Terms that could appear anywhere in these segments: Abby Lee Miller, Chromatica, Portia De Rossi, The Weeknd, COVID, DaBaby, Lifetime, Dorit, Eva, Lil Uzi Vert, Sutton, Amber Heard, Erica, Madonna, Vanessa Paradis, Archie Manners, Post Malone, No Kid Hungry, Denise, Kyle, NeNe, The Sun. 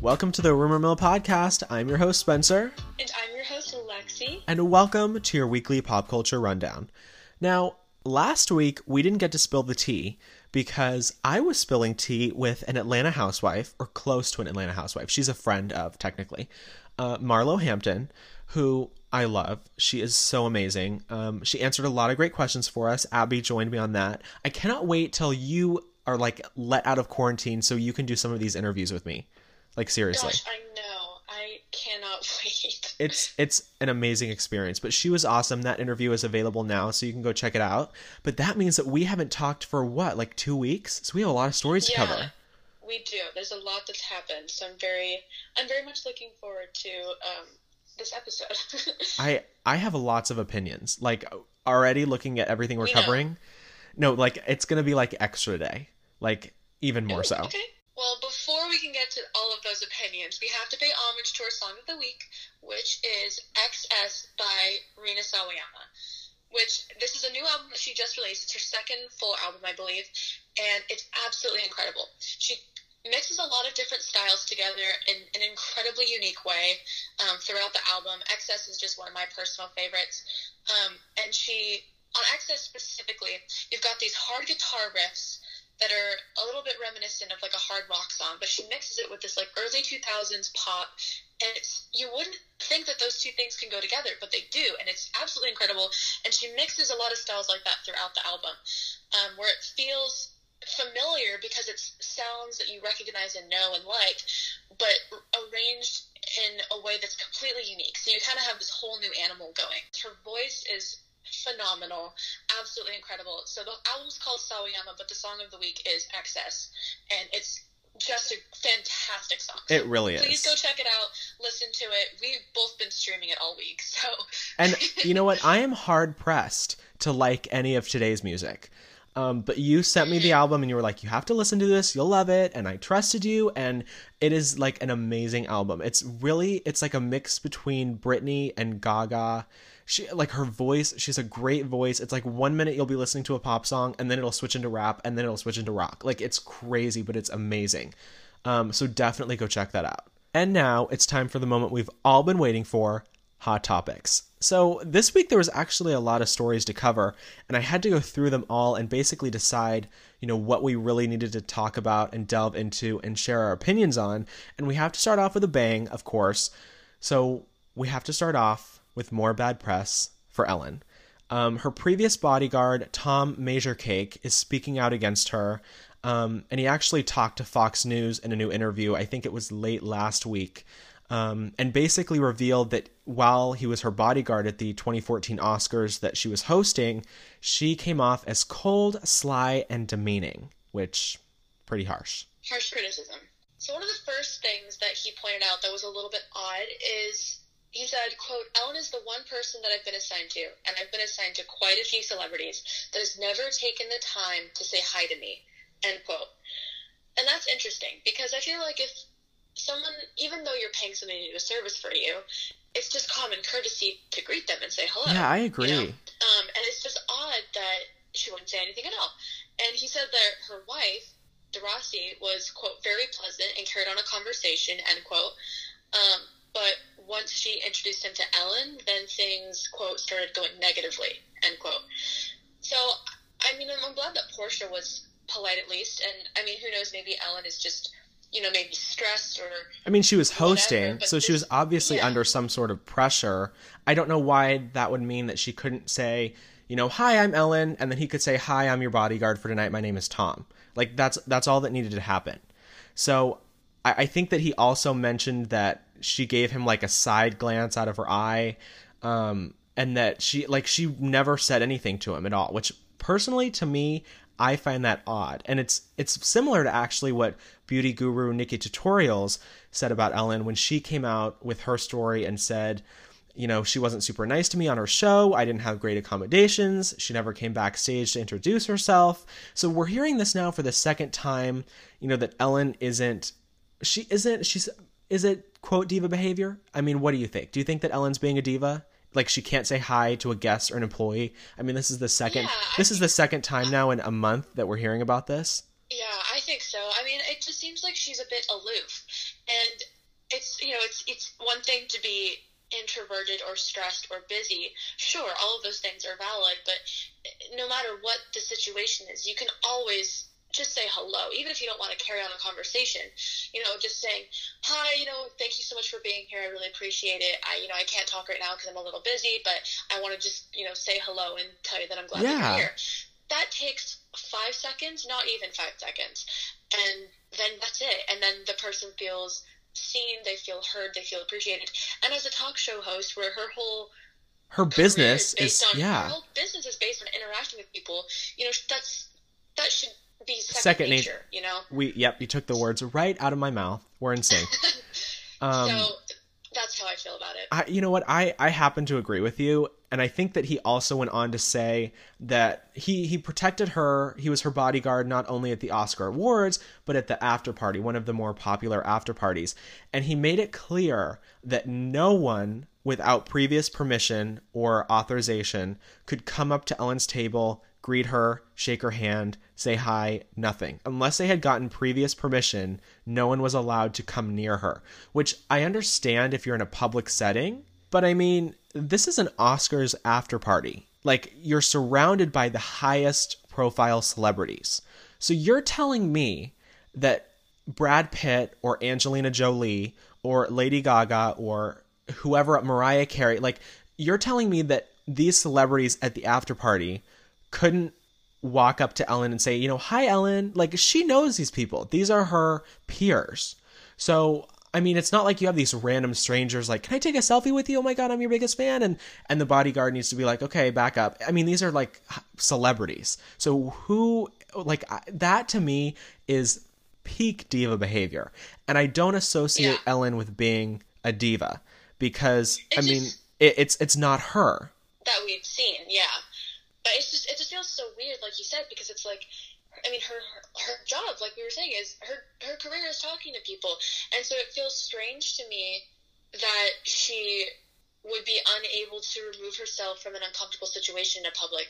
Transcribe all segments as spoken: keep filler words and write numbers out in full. Welcome to the Rumor Mill Podcast. I'm your host, Spencer. And I'm your host, Lexi. And welcome to your weekly pop culture rundown. Now, last week, we didn't get to spill the tea because I was spilling tea with an Atlanta housewife, or close to an Atlanta housewife. She's a friend of, technically, uh, Marlo Hampton, who I love. She is so amazing. Um, she answered a lot of great questions for us. Abby joined me on that. I cannot wait till you are, like, let out of quarantine so you can do some of these interviews with me. Like, seriously. Gosh, I know. I cannot wait. It's it's an amazing experience. But she was awesome. That interview is available now, so you can go check it out. But that means that we haven't talked for, what, like two weeks? So we have a lot of stories yeah, to cover. We do. There's a lot that's happened. So I'm very, I'm very much looking forward to um, this episode. I, I have lots of opinions. Like, already looking at everything we're we covering. Know. No, like, it's going to be, like, extra day. Like, even more Ooh, so. Okay. Well, before we can get to all of those opinions, we have to pay homage to our song of the week, which is X S by Rina Sawayama, which this is a new album that she just released. It's her second full album, I believe, and it's absolutely incredible. She mixes a lot of different styles together in an incredibly unique way um, throughout the album. X S is just one of my personal favorites, um, and she, on X S specifically, you've got these hard guitar riffs that are a little bit reminiscent of, like, a hard rock song, but she mixes it with this, like, early two thousands pop, and it's, you wouldn't think that those two things can go together, but they do, and it's absolutely incredible, and she mixes a lot of styles like that throughout the album, um, where it feels familiar because it's sounds that you recognize and know and like, but arranged in a way that's completely unique, so you kind of have this whole new animal going. Her voice is phenomenal, absolutely incredible. So the album's called Sawayama, but the song of the week is X S, and it's just a fantastic song. It really is. Please go check it out, listen to it. We've both been streaming it all week, so. And you know what? I am hard pressed to like any of today's music, um, but you sent me the album, and you were like, "You have to listen to this. You'll love it." And I trusted you, and it is like an amazing album. It's really, it's like a mix between Britney and Gaga. She, like, her voice, she's a great voice. It's like one minute you'll be listening to a pop song, and then it'll switch into rap, and then it'll switch into rock. Like, it's crazy, but it's amazing. Um, so definitely go check that out. And now it's time for the moment we've all been waiting for, Hot Topics. So this week there was actually a lot of stories to cover, and I had to go through them all and basically decide, you know, what we really needed to talk about and delve into and share our opinions on. And we have to start off with a bang, of course. So we have to start off with more bad press for Ellen. Um, her previous bodyguard, Tom Majorcake, is speaking out against her. Um, and he actually talked to Fox News in a new interview. I think it was late last week. Um, and basically revealed that while he was her bodyguard at the twenty fourteen Oscars that she was hosting, she came off as cold, sly, and demeaning, which pretty harsh. Harsh criticism. So one of the first things that he pointed out that was a little bit odd is he said, quote, "Ellen is the one person that I've been assigned to, and I've been assigned to quite a few celebrities, that has never taken the time to say hi to me," end quote. And that's interesting, because I feel like if someone, even though you're paying somebody to do a service for you, it's just common courtesy to greet them and say hello. Yeah, I agree. You know? Um, and it's just odd that she wouldn't say anything at all. And he said that her wife, De Rossi, was, quote, "very pleasant and carried on a conversation," end quote. Um, but once she introduced him to Ellen, then things, quote, "started going negatively," end quote. So, I mean, I'm glad that Portia was polite at least. And, I mean, who knows, maybe Ellen is just, you know, maybe stressed or I mean, she was hosting, whatever, so this, she was obviously yeah. under some sort of pressure. I don't know why that would mean that she couldn't say, you know, "Hi, I'm Ellen," and then he could say, "Hi, I'm your bodyguard for tonight. My name is Tom." Like, that's, that's all that needed to happen. So, I, I think that he also mentioned that she gave him like a side glance out of her eye, um, and that she like she never said anything to him at all, which personally to me, I find that odd. And it's it's similar to actually what beauty guru Nikki Tutorials said about Ellen when she came out with her story and said, you know, "She wasn't super nice to me on her show. I didn't have great accommodations. She never came backstage to introduce herself." So we're hearing this now for the second time, you know, that Ellen isn't, she isn't, she's, is it, quote, diva behavior? I mean, what do you think? Do you think that Ellen's being a diva like she can't say hi to a guest or an employee. I mean, this is the second yeah, this I is think, the second time now in a month that we're hearing about this. Yeah, I think so. I mean, it just seems like she's a bit aloof, and it's, you know, it's it's one thing to be introverted or stressed or busy. Sure, all of those things are valid, but no matter what the situation is, you can always just say hello, even if you don't want to carry on a conversation. You know, just saying, hi, you know, thank you so much for being here. I really appreciate it. I, you know, I can't talk right now because I'm a little busy, but I want to just, you know, say hello and tell you that I'm glad yeah. that you're here. That takes five seconds, not even five seconds. And then that's it. And then the person feels seen, they feel heard, they feel appreciated. And as a talk show host, where her whole her business is, is on, yeah, her whole business is based on interacting with people, you know, that's that should be second, second nature, nature, you know. We yep, you took the words right out of my mouth. We're in sync. um, so that's how I feel about it. I, you know what? I I happen to agree with you, and I think that he also went on to say that he he protected her. He was her bodyguard not only at the Oscar Awards but at the after party, one of the more popular after parties, and he made it clear that no one without previous permission or authorization could come up to Ellen's table, greet her, shake her hand, say hi, nothing. Unless they had gotten previous permission, no one was allowed to come near her, which I understand if you're in a public setting. But I mean, this is an Oscars after party. Like, you're surrounded by the highest profile celebrities. So you're telling me that Brad Pitt or Angelina Jolie or Lady Gaga or whoever, Mariah Carey, like, you're telling me that these celebrities at the after party couldn't walk up to Ellen and say, you know, hi, Ellen. Like, she knows these people. These are her peers. So, I mean, it's not like you have these random strangers like, can I take a selfie with you? Oh my God, I'm your biggest fan. And, and the bodyguard needs to be like, okay, back up. I mean, these are like celebrities. So who, like, that to me is peak diva behavior. And I don't associate yeah. Ellen with being a diva because, it's I mean, just, it, it's it's not her. That we've seen, yeah. But it's just, it just feels so weird, like you said, because it's like, I mean, her, her her job, like we were saying, is her her career is talking to people. And so it feels strange to me that she would be unable to remove herself from an uncomfortable situation in a public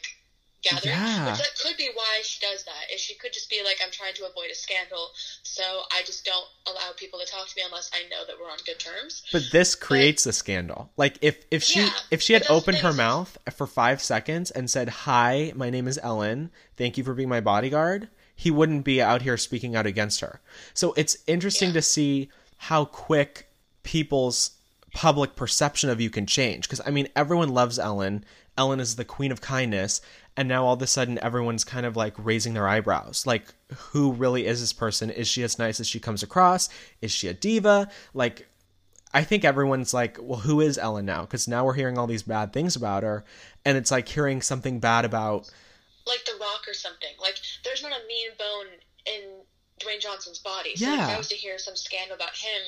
gathering. Yeah. Which that could be why she does that. If she could just be like, I'm trying to avoid a scandal, so I just don't allow people to talk to me unless I know that we're on good terms. But this creates but, a scandal. Like if, if she yeah, if she had opened her mouth for five seconds and said, hi, my name is Ellen, thank you for being my bodyguard, he wouldn't be out here speaking out against her. So it's interesting yeah. to see how quick people's public perception of you can change. Because I mean, everyone loves Ellen. Ellen is the queen of kindness. And now all of a sudden, everyone's kind of like raising their eyebrows. Like, who really is this person? Is she as nice as she comes across? Is she a diva? Like, I think everyone's like, well, who is Ellen now? Because now we're hearing all these bad things about her. And it's like hearing something bad about, like, The Rock or something. Like, there's not a mean bone in Dwayne Johnson's body. So yeah. if I was to hear some scandal about him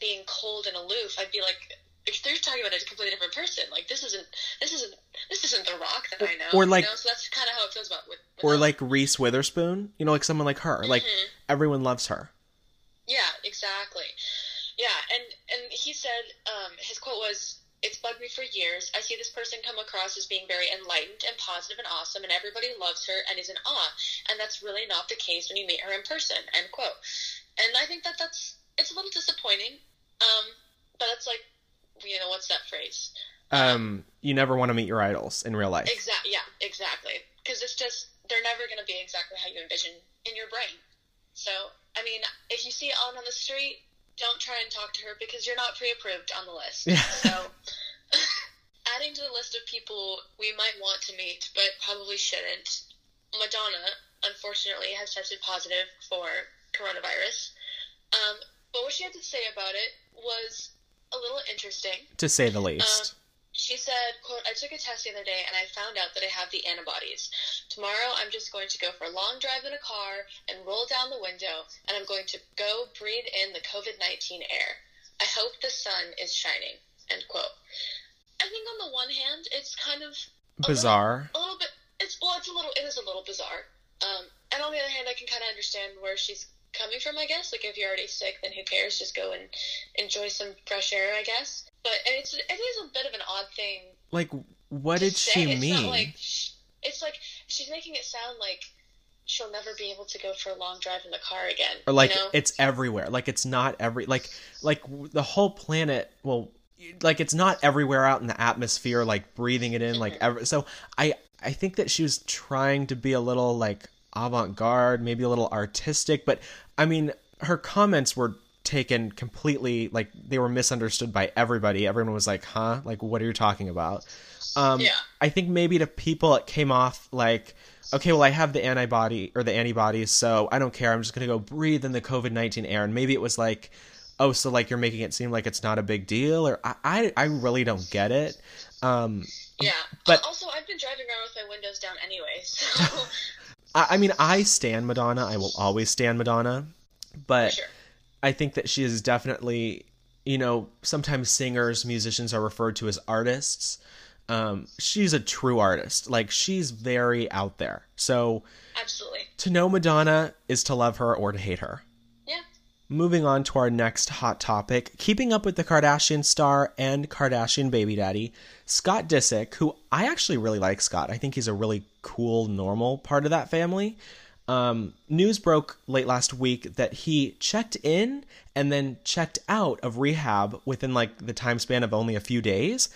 being cold and aloof, I'd be like, they're talking about a completely different person. Like, this isn't this isn't this isn't The Rock that I know. Or like, you know? So that's kind of how it feels about. With, with or them. Like Reese Witherspoon, you know, like someone like her. Mm-hmm. Like, everyone loves her. Yeah, exactly. Yeah, and and he said, um, his quote was, "It's bugged me for years. I see this person come across as being very enlightened and positive and awesome, and everybody loves her and is in awe. And that's really not the case when you meet her in person." End quote. And I think that that's it's a little disappointing, um, but it's like, you know, what's that phrase? Um, you never want to meet your idols in real life. Exactly. Yeah, exactly. Because it's just, they're never going to be exactly how you envision in your brain. So, I mean, if you see Ellen on the street, don't try and talk to her because you're not pre-approved on the list. Yeah. So, adding to the list of people we might want to meet, but probably shouldn't, Madonna, unfortunately, has tested positive for coronavirus. Um, but what she had to say about it was a little interesting, to say the least. Um, she said, quote, "I took a test the other day and I found out that I have the antibodies. Tomorrow I'm just going to go for a long drive in a car and roll down the window, and I'm going to go breathe in the COVID nineteen air. I hope the sun is shining." End quote. I think on the one hand, it's kind of a bizarre. Little, a little bit. It's well, it's a little. It is a little bizarre. Um, and on the other hand, I can kind of understand where she's coming from, I guess. Like, if you're already sick, then who cares? Just go and enjoy some fresh air, I guess. But and it's it is a bit of an odd thing. Like, what did she mean? It's not like, it's like she's making it sound like she'll never be able to go for a long drive in the car again. Or like, you know? It's everywhere. Like, it's not every like like the whole planet. Well, like it's not everywhere out in the atmosphere. Like breathing it in. Mm-hmm. Like every, so I I think that she was trying to be a little like avant-garde, maybe a little artistic. But I mean, her comments were taken completely, like they were misunderstood by everybody. Everyone was like, huh, like what are you talking about? um yeah. I think maybe to people it came off like, okay, well I have the antibody or the antibodies, so I don't care, I'm just gonna go breathe in the covid nineteen air. And maybe it was like, oh, so like you're making it seem like it's not a big deal, or i i, I really don't get it. Um yeah, but also I've been driving around with my windows down anyway, so I, I mean I stan Madonna, I will always stan Madonna, but sure. I think that she is definitely, you know, sometimes singers, musicians are referred to as artists. Um, she's a true artist. Like, she's very out there. So absolutely. To know Madonna is to love her or to hate her. Yeah. Moving on to our next hot topic, keeping up with the Kardashian star and Kardashian baby daddy, Scott Disick, who I actually really like Scott. I think he's a really cool, normal part of that family. Um, news broke late last week that he checked in and then checked out of rehab within like the time span of only a few days.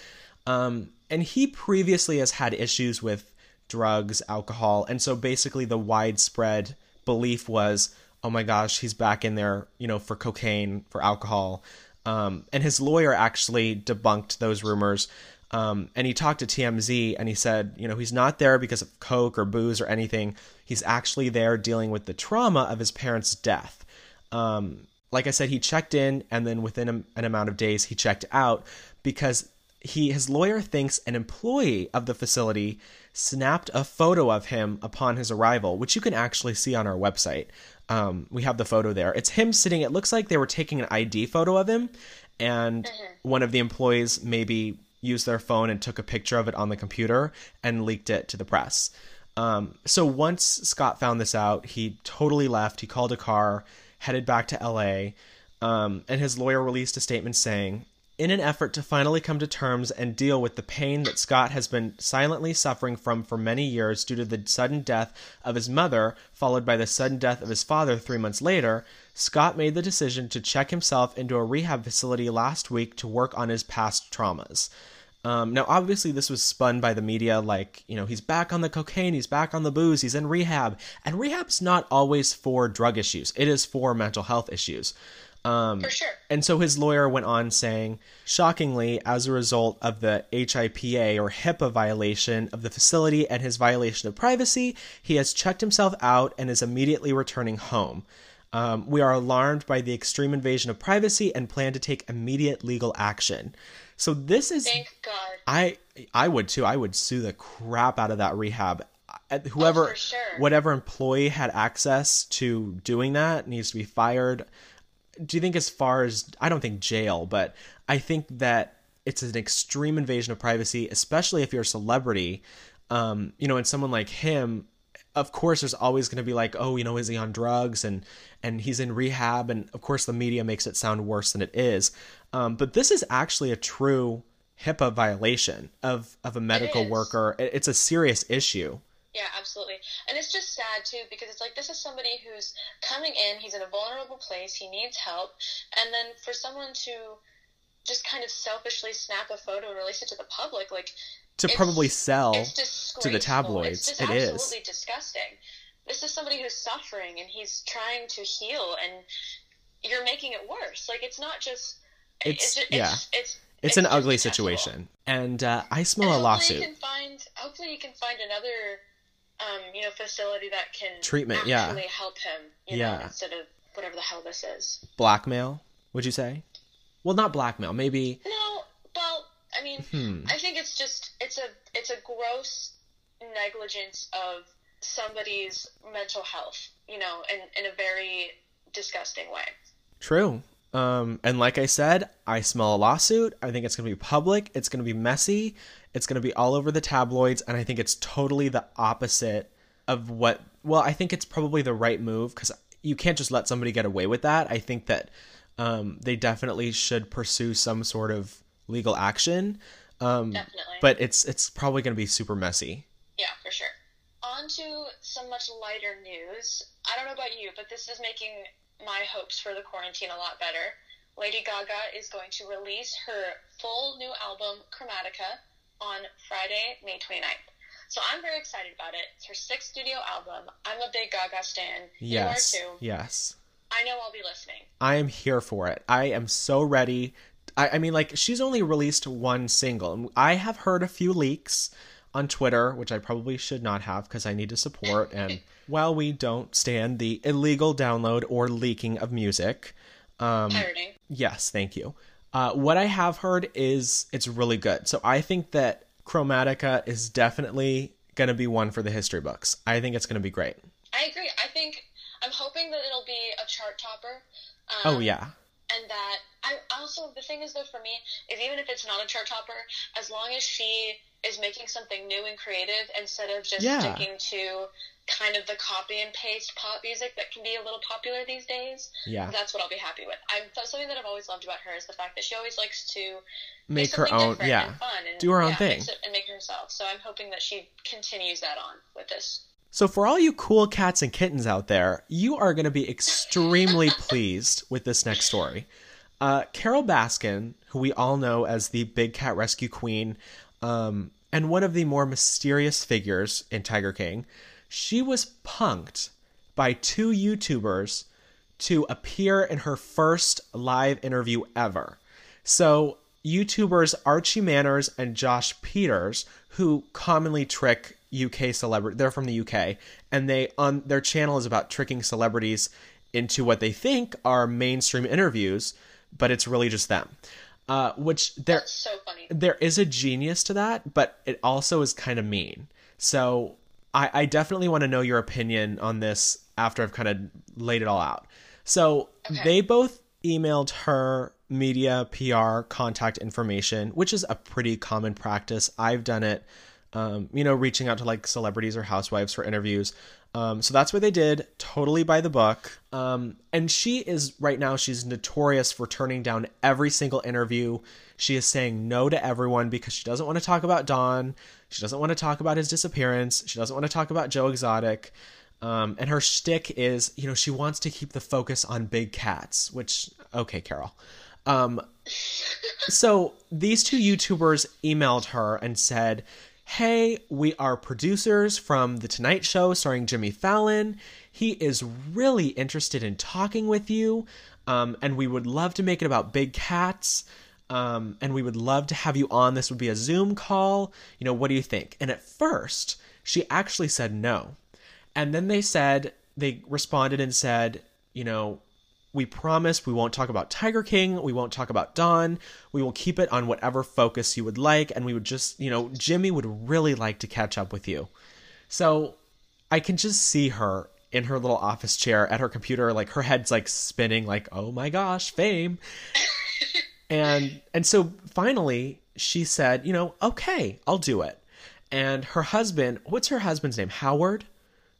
Um, and he previously has had issues with drugs, alcohol. And so basically the widespread belief was, oh my gosh, he's back in there, you know, for cocaine, for alcohol. Um, and his lawyer actually debunked those rumors. Um, and he talked to T M Z and he said, you know, he's not there because of coke or booze or anything. He's actually there dealing with the trauma of his parents' death. Um, like I said, he checked in and then within a, an amount of days, he checked out because he, his lawyer thinks an employee of the facility snapped a photo of him upon his arrival, which you can actually see on our website. Um, we have the photo there. It's him sitting. It looks like they were taking an I D photo of him and mm-hmm. one of the employees maybe used their phone and took a picture of it on the computer and leaked it to the press. Um, so once Scott found this out, he totally left. He called a car, headed back to L A, um, and his lawyer released a statement saying, in an effort to finally come to terms and deal with the pain that Scott has been silently suffering from for many years due to the sudden death of his mother, followed by the sudden death of his father three months later, Scott made the decision to check himself into a rehab facility last week to work on his past traumas. Um, now, obviously, this was spun by the media like, you know, he's back on the cocaine, he's back on the booze, he's in rehab. And rehab's not always for drug issues. It is for mental health issues. Um, for sure. And so his lawyer went on saying, shockingly, as a result of the HIPAA or HIPAA violation of the facility and his violation of privacy, he has checked himself out and is immediately returning home. Um, we are alarmed by the extreme invasion of privacy and plan to take immediate legal action. So this is, thank God. I, I would too. I would sue the crap out of that rehab. Whoever, oh, for sure. Whatever employee had access to doing that needs to be fired. Do you think as far as, I don't think jail, but I think that it's an extreme invasion of privacy, especially if you're a celebrity, um, you know, and someone like him, of course, there's always going to be like, oh, you know, is he on drugs and, and he's in rehab. And of course the media makes it sound worse than it is. Um, but this is actually a true HIPAA violation of, of a medical worker. It's a serious issue. Yeah, absolutely. And it's just sad, too, because it's like this is somebody who's coming in. He's in a vulnerable place. He needs help. And then for someone to just kind of selfishly snap a photo and release it to the public, like to probably sell to the tabloids. It's just it absolutely is absolutely disgusting. This is somebody who's suffering and he's trying to heal and you're making it worse. Like it's not just it's, it's just, yeah. It's, it's It's, it's an ugly situation. And uh, I smell and a lawsuit. You can find, hopefully you can find another Um, you know, facility that can treatment, actually yeah. help him, you yeah. know, instead of whatever the hell this is. Blackmail, would you say? Well, not blackmail, maybe. No, well, I mean, hmm. I think it's just it's a it's a gross negligence of somebody's mental health, you know, in in a very disgusting way. True. Um, and like I said, I smell a lawsuit. I think it's going to be public. It's going to be messy. It's going to be all over the tabloids. And I think it's totally the opposite of what, well, I think it's probably the right move because you can't just let somebody get away with that. I think that, um, they definitely should pursue some sort of legal action. Um, Definitely. But it's it's probably going to be super messy. Yeah, for sure. On to some much lighter news. I don't know about you, but this is making my hopes for the quarantine a lot better. Lady Gaga is going to release her full new album, Chromatica, on Friday, May twenty-ninth. So I'm very excited about it. It's her sixth studio album. I'm a big Gaga stan. Yes. You are too. Yes. I know I'll be listening. I am here for it. I am so ready. I, I mean, like, she's only released one single. I have heard a few leaks on Twitter, which I probably should not have because I need to support. And while we don't stand the illegal download or leaking of music. Um, Pirating. Yes, thank you. Uh, what I have heard is it's really good. So I think that Chromatica is definitely going to be one for the history books. I think it's going to be great. I agree. I think, I'm hoping that it'll be a chart topper. Um, oh, yeah. And that, I also, the thing is, though, for me, is even if it's not a chart topper, as long as she is making something new and creative instead of just yeah. sticking to kind of the copy and paste pop music that can be a little popular these days. Yeah. That's what I'll be happy with. I'm something that I've always loved about her is the fact that she always likes to make her own, yeah, and fun and do her own yeah, thing and make herself. So I'm hoping that she continues that on with this. So for all you cool cats and kittens out there, you are going to be extremely pleased with this next story. Uh, Carole Baskin, who we all know as the big cat rescue queen, um, and one of the more mysterious figures in Tiger King, she was punked by two YouTubers to appear in her first live interview ever. So YouTubers Archie Manners and Josh Peters, who commonly trick U K celebrities, they're from the U K, and they on their channel is about tricking celebrities into what they think are mainstream interviews, but it's really just them. Uh, which there, that's so funny. There is a genius to that, but it also is kind of mean. So I, I definitely want to know your opinion on this after I've kind of laid it all out. So okay. They both emailed her media P R contact information, which is a pretty common practice. I've done it, um, you know, reaching out to like celebrities or housewives for interviews. Um, so that's what they did, totally by the book. Um, and she is right now, she's notorious for turning down every single interview. She is saying no to everyone because she doesn't want to talk about Don. She doesn't want to talk about his disappearance. She doesn't want to talk about Joe Exotic. Um, and her shtick is, you know, she wants to keep the focus on big cats, which, okay, Carole. Um, so these two YouTubers emailed her and said, hey, we are producers from The Tonight Show starring Jimmy Fallon. He is really interested in talking with you. Um, and we would love to make it about big cats. Um, and we would love to have you on. This would be a Zoom call. You know, what do you think? And at first, she actually said no. And then they said, they responded and said, you know, we promise we won't talk about Tiger King. We won't talk about Don. We will keep it on whatever focus you would like. And we would just, you know, Jimmy would really like to catch up with you. So I can just see her in her little office chair at her computer. Like her head's like spinning like, oh my gosh, fame. And and so finally she said, you know, okay, I'll do it. And her husband, what's her husband's name? Howard?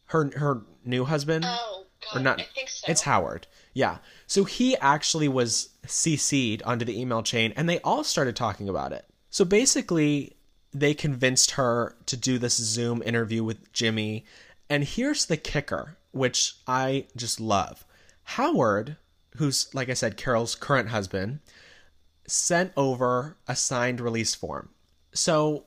Her her new husband? Oh, God, or not, I think so. It's Howard. Yeah. So he actually was C C'd onto the email chain and they all started talking about it. So basically they convinced her to do this Zoom interview with Jimmy. And here's the kicker, which I just love. Howard, who's, like I said, Carole's current husband, sent over a signed release form. So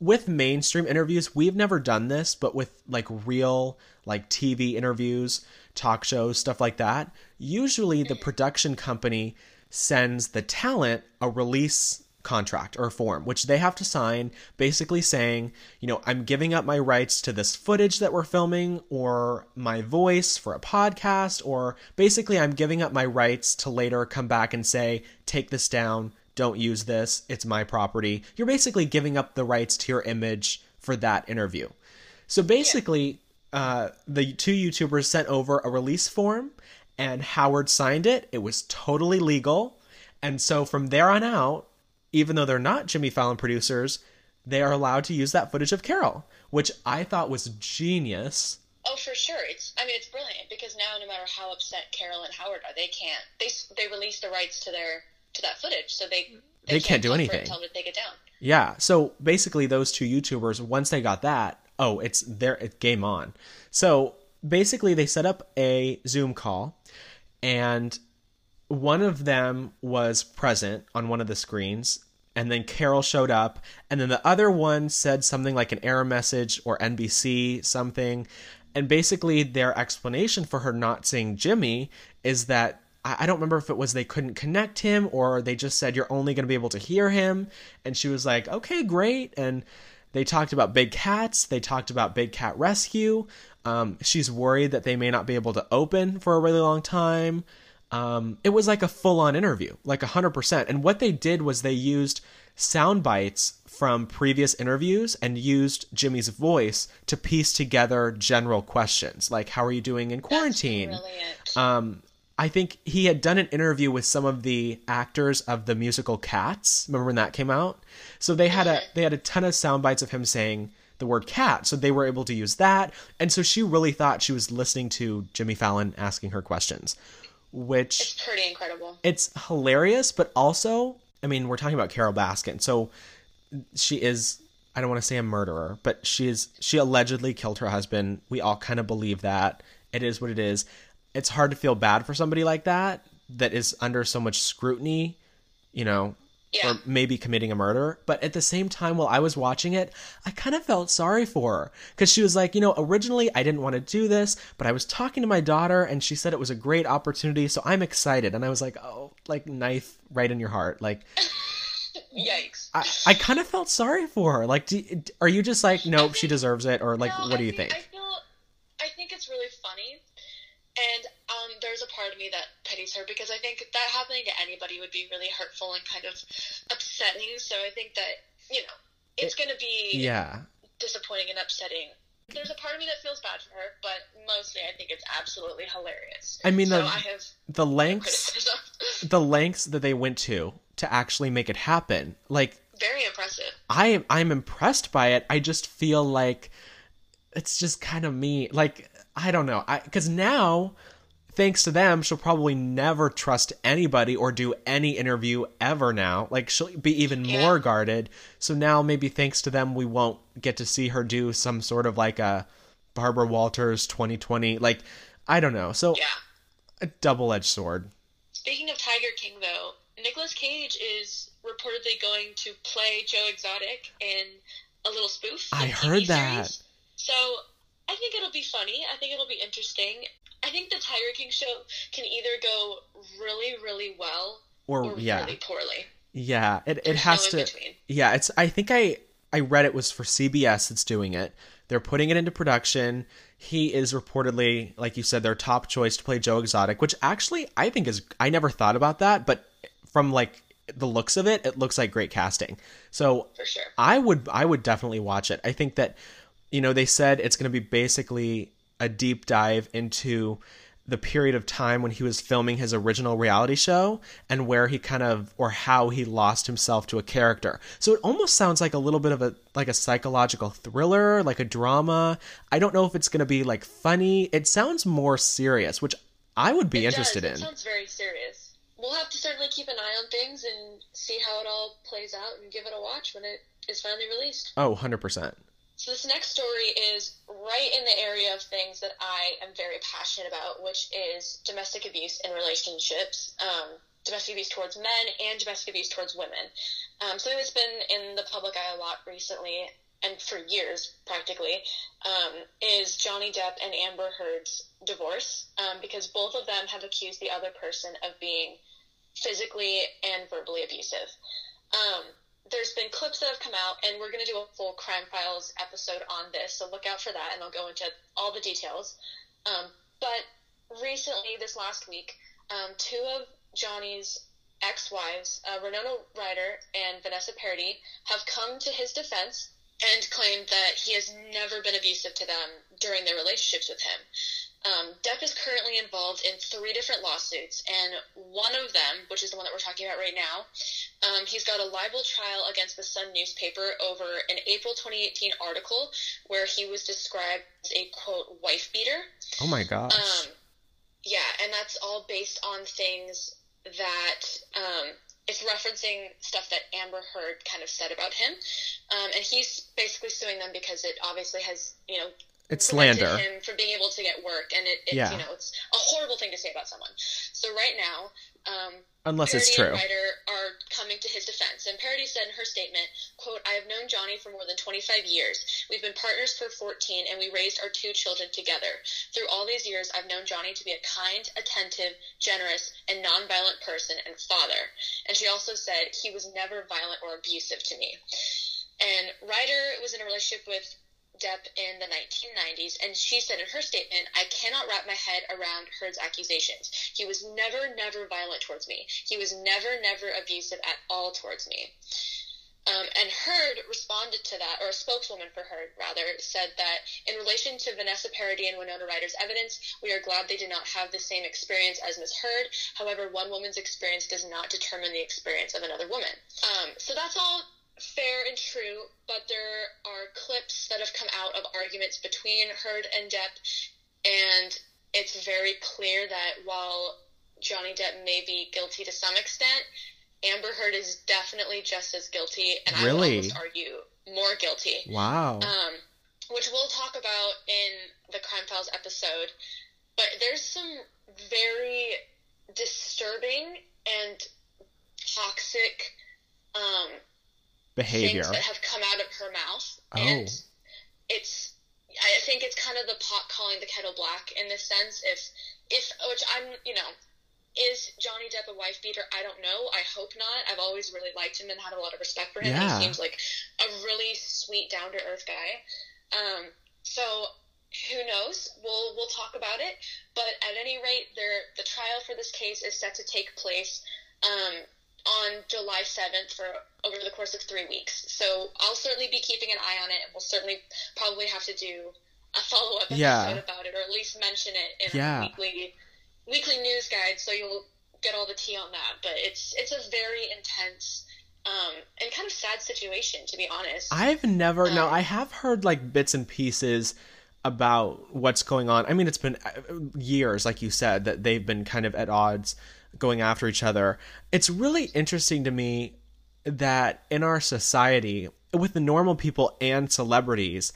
with mainstream interviews, we've never done this, but with like real like T V interviews, talk shows, stuff like that, usually the production company sends the talent a release contract or form, which they have to sign, basically saying, you know, I'm giving up my rights to this footage that we're filming or my voice for a podcast, or basically I'm giving up my rights to later come back and say, take this down, don't use this, it's my property. You're basically giving up the rights to your image for that interview. So basically, yeah. uh, the two YouTubers sent over a release form and Howard signed it. It was totally legal. And so from there on out, even though they're not Jimmy Fallon producers, they are allowed to use that footage of Carole, which I thought was genius. Oh, for sure. It's, I mean, it's brilliant because now no matter how upset Carole and Howard are, they can't, they, they release the rights to their to that footage, so they they, they can't, can't do anything until they take it down. Yeah, so basically those two YouTubers, once they got that, oh, it's their it's game on. So basically they set up a Zoom call, and one of them was present on one of the screens, and then Carol showed up, and then the other one said something like an error message or N B C something, and basically their explanation for her not seeing Jimmy is that, I don't remember if it was they couldn't connect him or they just said, you're only going to be able to hear him. And she was like, okay, great. And they talked about big cats. They talked about big cat rescue. Um, she's worried that they may not be able to open for a really long time. Um, it was like a full-on interview, like a hundred percent. And what they did was they used sound bites from previous interviews and used Jimmy's voice to piece together general questions. Like, how are you doing in quarantine? That's brilliant. Um, I think he had done an interview with some of the actors of the musical Cats. Remember when that came out? So they had a they had a ton of sound bites of him saying the word cat. So they were able to use that. And so she really thought she was listening to Jimmy Fallon asking her questions, which it's pretty incredible. It's hilarious, but also, I mean, we're talking about Carol Baskin. So she is, I don't want to say a murderer, but she is she allegedly killed her husband. We all kind of believe that. It is what it is. It's hard to feel bad for somebody like that, that is under so much scrutiny, you know, yeah. Or maybe committing a murder. But at the same time, while I was watching it, I kind of felt sorry for her because she was like, you know, originally I didn't want to do this, but I was talking to my daughter and she said it was a great opportunity. So I'm excited. And I was like, oh, like knife right in your heart. Like, yikes. I, I kind of felt sorry for her. Like, do, are you just like, nope, think, she deserves it? Or like, no, what I do you think? think? I feel, I think it's really funny. And um, there's a part of me that pities her because I think that happening to anybody would be really hurtful and kind of upsetting. So I think that, you know, it's it, going to be yeah. disappointing and upsetting. There's a part of me that feels bad for her, but mostly I think it's absolutely hilarious. I mean, so the, I have the lengths, the lengths that they went to to actually make it happen. Like, very impressive. I am, I'm impressed by it. I just feel like it's just kind of me. Like, I don't know. I, 'cause now, thanks to them, she'll probably never trust anybody or do any interview ever now. Like, she'll be even yeah. more guarded. So now maybe thanks to them, we won't get to see her do some sort of like a Barbara Walters twenty twenty. Like, I don't know. So yeah. a double-edged sword. Speaking of Tiger King, though, Nicolas Cage is reportedly going to play Joe Exotic in a little spoof. I heard T V that. Series. So I think it'll be funny. I think it'll be interesting. I think the Tiger King show can either go really, really well or, or yeah. really poorly. Yeah, it it There's has no to. Between. Yeah, it's. I think I I read it was for C B S that's doing it. They're putting it into production. He is reportedly, like you said, their top choice to play Joe Exotic, which actually I think is. I never thought about that, but from like the looks of it, it looks like great casting. So for sure, I would I would definitely watch it. I think that. You know, they said it's going to be basically a deep dive into the period of time when he was filming his original reality show and where he kind of, or how he lost himself to a character. So it almost sounds like a little bit of a, like a psychological thriller, like a drama. I don't know if it's going to be like funny. It sounds more serious, which I would be it interested does. in. It sounds very serious. We'll have to certainly keep an eye on things and see how it all plays out and give it a watch when it is finally released. Oh, one hundred percent. So this next story is right in the area of things that I am very passionate about, which is domestic abuse in relationships, um, domestic abuse towards men and domestic abuse towards women. Um, something that's been in the public eye a lot recently and for years practically um, is Johnny Depp and Amber Heard's divorce um, because both of them have accused the other person of being physically and verbally abusive. Um, There's been clips that have come out, and we're going to do a full Crime Files episode on this, so look out for that, and I'll go into all the details. Um, but recently, this last week, um, two of Johnny's ex-wives, uh, Winona Ryder and Vanessa Paradis, have come to his defense and claimed that he has never been abusive to them during their relationships with him. Um, Depp is currently involved in three different lawsuits, and one of them, which is the one that we're talking about right now, um, he's got a libel trial against the Sun newspaper over an April twenty eighteen article where he was described as a, quote, wife beater. Oh, my gosh. Um, yeah, and that's all based on things that um, it's referencing stuff that Amber Heard kind of said about him, um, and he's basically suing them because it obviously has, you know, it's slander him from being able to get work, and it, it's yeah. you know, it's a horrible thing to say about someone. So right now, um, unless Paradis it's true, and Ryder are coming to his defense, and Paradis said in her statement, "quote I have known Johnny for more than twenty-five years. We've been partners for fourteen, and we raised our two children together. Through all these years, I've known Johnny to be a kind, attentive, generous, and nonviolent person and father." And she also said he was never violent or abusive to me. And Ryder was in a relationship with Depp in the nineteen nineties, and she said in her statement, "I cannot wrap my head around Heard's accusations. He was never, never violent towards me. He was never, never abusive at all towards me." Um, and Heard responded to that, or a spokeswoman for Heard, rather, said that in relation to Vanessa Paradis and Winona Ryder's evidence, "we are glad they did not have the same experience as Miz Heard. However, one woman's experience does not determine the experience of another woman." Um, so that's all fair and true, but there are clips that have come out of arguments between Heard and Depp, and it's very clear that while Johnny Depp may be guilty to some extent, Amber Heard is definitely just as guilty, and I really? would almost argue more guilty. Wow. Um, which we'll talk about in the Crime Files episode, but there's some very disturbing and toxic um behavior that have come out of her mouth, oh. and it's I think it's kind of the pot calling the kettle black in this sense. If if which I'm you know is Johnny Depp a wife beater? I don't know. I hope not. I've always really liked him and had a lot of respect for him. Yeah. He seems like a really sweet, down to earth guy. Um, so who knows? We'll we'll talk about it. But at any rate, there the trial for this case is set to take place Um, on July seventh for over the course of three weeks. So I'll certainly be keeping an eye on it, and we'll certainly probably have to do a follow-up episode yeah. about it, or at least mention it in yeah. our weekly weekly news guide, so you'll get all the tea on that. But it's it's a very intense um, and kind of sad situation, to be honest. I've never... Um, no, I have heard, like, bits and pieces about what's going on. I mean, it's been years, like you said, that they've been kind of at odds going after each other. It's really interesting to me that in our society, with the normal people and celebrities,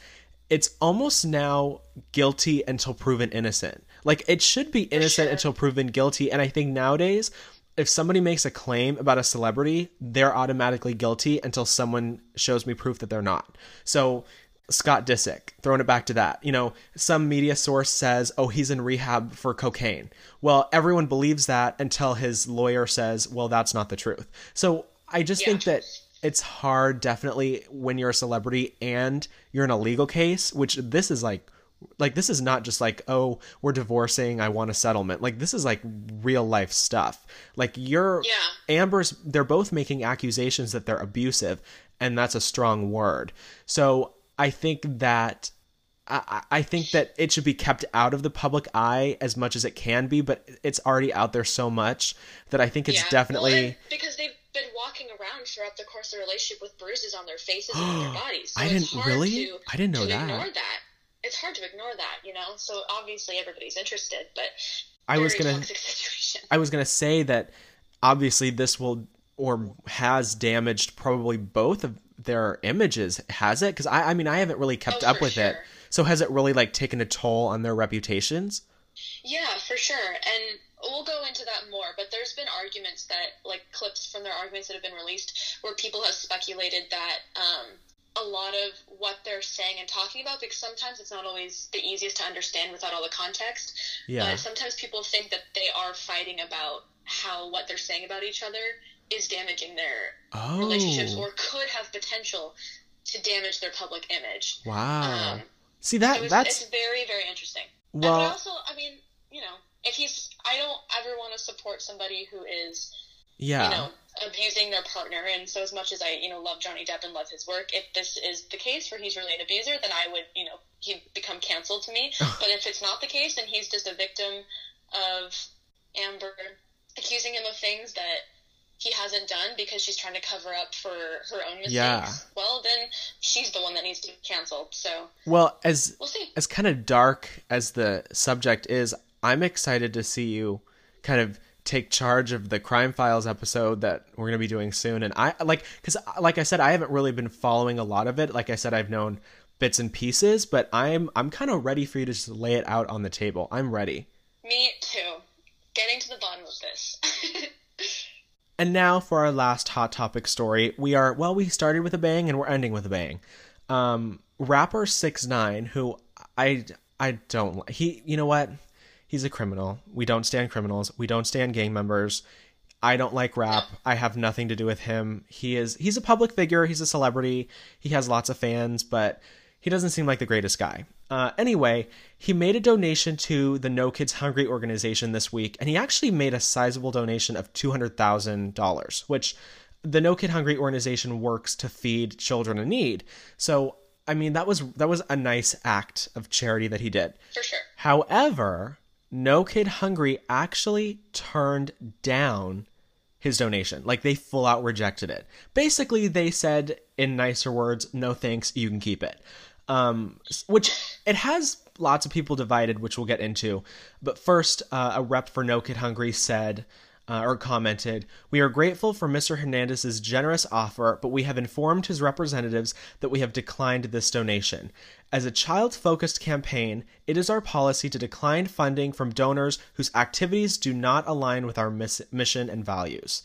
it's almost now guilty until proven innocent. Like, it should be innocent sure. until proven guilty. And I think nowadays, if somebody makes a claim about a celebrity, they're automatically guilty until someone shows me proof that they're not. So Scott Disick, throwing it back to that. You know, some media source says, oh, he's in rehab for cocaine. Well, everyone believes that until his lawyer says, well, that's not the truth. So I just yeah. think that it's hard, definitely, when you're a celebrity and you're in a legal case, which this is like, like, this is not just like, oh, we're divorcing, I want a settlement. Like, this is like real life stuff. Like, you're, yeah. Amber's, they're both making accusations that they're abusive, and that's a strong word. So I think that I, I think that it should be kept out of the public eye as much as it can be, but it's already out there so much that I think it's yeah. definitely well, and because they've been walking around throughout the course of their relationship with bruises on their faces and on their bodies. So I didn't it's hard really. To, I didn't know to that. Ignore that. It's hard to ignore that, you know. So obviously everybody's interested, but I was gonna. Toxic situation. I was gonna say that obviously this will or has damaged probably both of their images, has it? Because I, I mean, I haven't really kept oh, up with sure. it. So has it really like taken a toll on their reputations? Yeah, for sure. And we'll go into that more, but there's been arguments that, like, clips from their arguments that have been released where people have speculated that um, a lot of what they're saying and talking about, because sometimes it's not always the easiest to understand without all the context. Yeah. But sometimes people think that they are fighting about how what they're saying about each other is damaging their oh. relationships, or could have potential to damage their public image. Wow. Um, See, that, it was, that's... It's very, very interesting. Well, and, but also, I mean, you know, if he's... I don't ever want to support somebody who is, yeah. you know, abusing their partner. And so as much as I, you know, love Johnny Depp and love his work, if this is the case where he's really an abuser, then I would, you know, he'd become canceled to me. But if it's not the case, then he's just a victim of Amber accusing him of things that he hasn't done because she's trying to cover up for her own mistakes. Yeah. Well, then she's the one that needs to be canceled. So, well, as we'll see. As kind of dark as the subject is, I'm excited to see you kind of take charge of the Crime Files episode that we're going to be doing soon. And I like, because like I said, I haven't really been following a lot of it. Like I said, I've known bits and pieces, but I'm, I'm kind of ready for you to just lay it out on the table. I'm ready. Me too. Getting to the bottom of this. And now for our last Hot Topic story. We are, well, we started with a bang and we're ending with a bang. Um, rapper six nine, who I, I don't, he, you know what? He's a criminal. We don't stand criminals. We don't stand gang members. I don't like rap. I have nothing to do with him. He is, he's a public figure. He's a celebrity. He has lots of fans, but he doesn't seem like the greatest guy. Uh, anyway, he made a donation to the No Kids Hungry organization this week, and he actually made a sizable donation of two hundred thousand dollars, which the No Kid Hungry organization works to feed children in need. So, I mean, that was, that was a nice act of charity that he did. For sure. However, No Kid Hungry actually turned down his donation. Like, they full out rejected it. Basically, they said in nicer words, no thanks, you can keep it. Um, which it has lots of people divided, which we'll get into. But first, uh, a rep for No Kid Hungry said, uh, or commented, "We are grateful for Mister Hernandez's generous offer, but we have informed his representatives that we have declined this donation. As a child-focused campaign, it is our policy to decline funding from donors whose activities do not align with our mis- mission and values."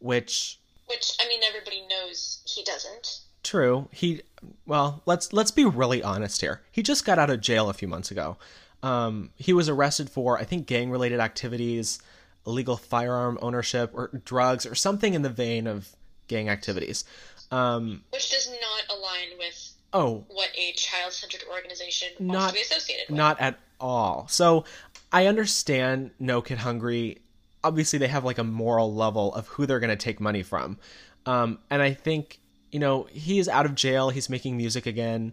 Which, which, I mean, everybody knows he doesn't. True. He, well, let's let's be really honest here. He just got out of jail a few months ago. Um, he was arrested for, I think, gang-related activities, illegal firearm ownership, or drugs, or something in the vein of gang activities. Um, Which does not align with oh, what a child-centered organization wants not, to be associated with. Not at all. So I understand No Kid Hungry. Obviously, they have like a moral level of who they're going to take money from. Um, and I think, you know, he is out of jail. He's making music again.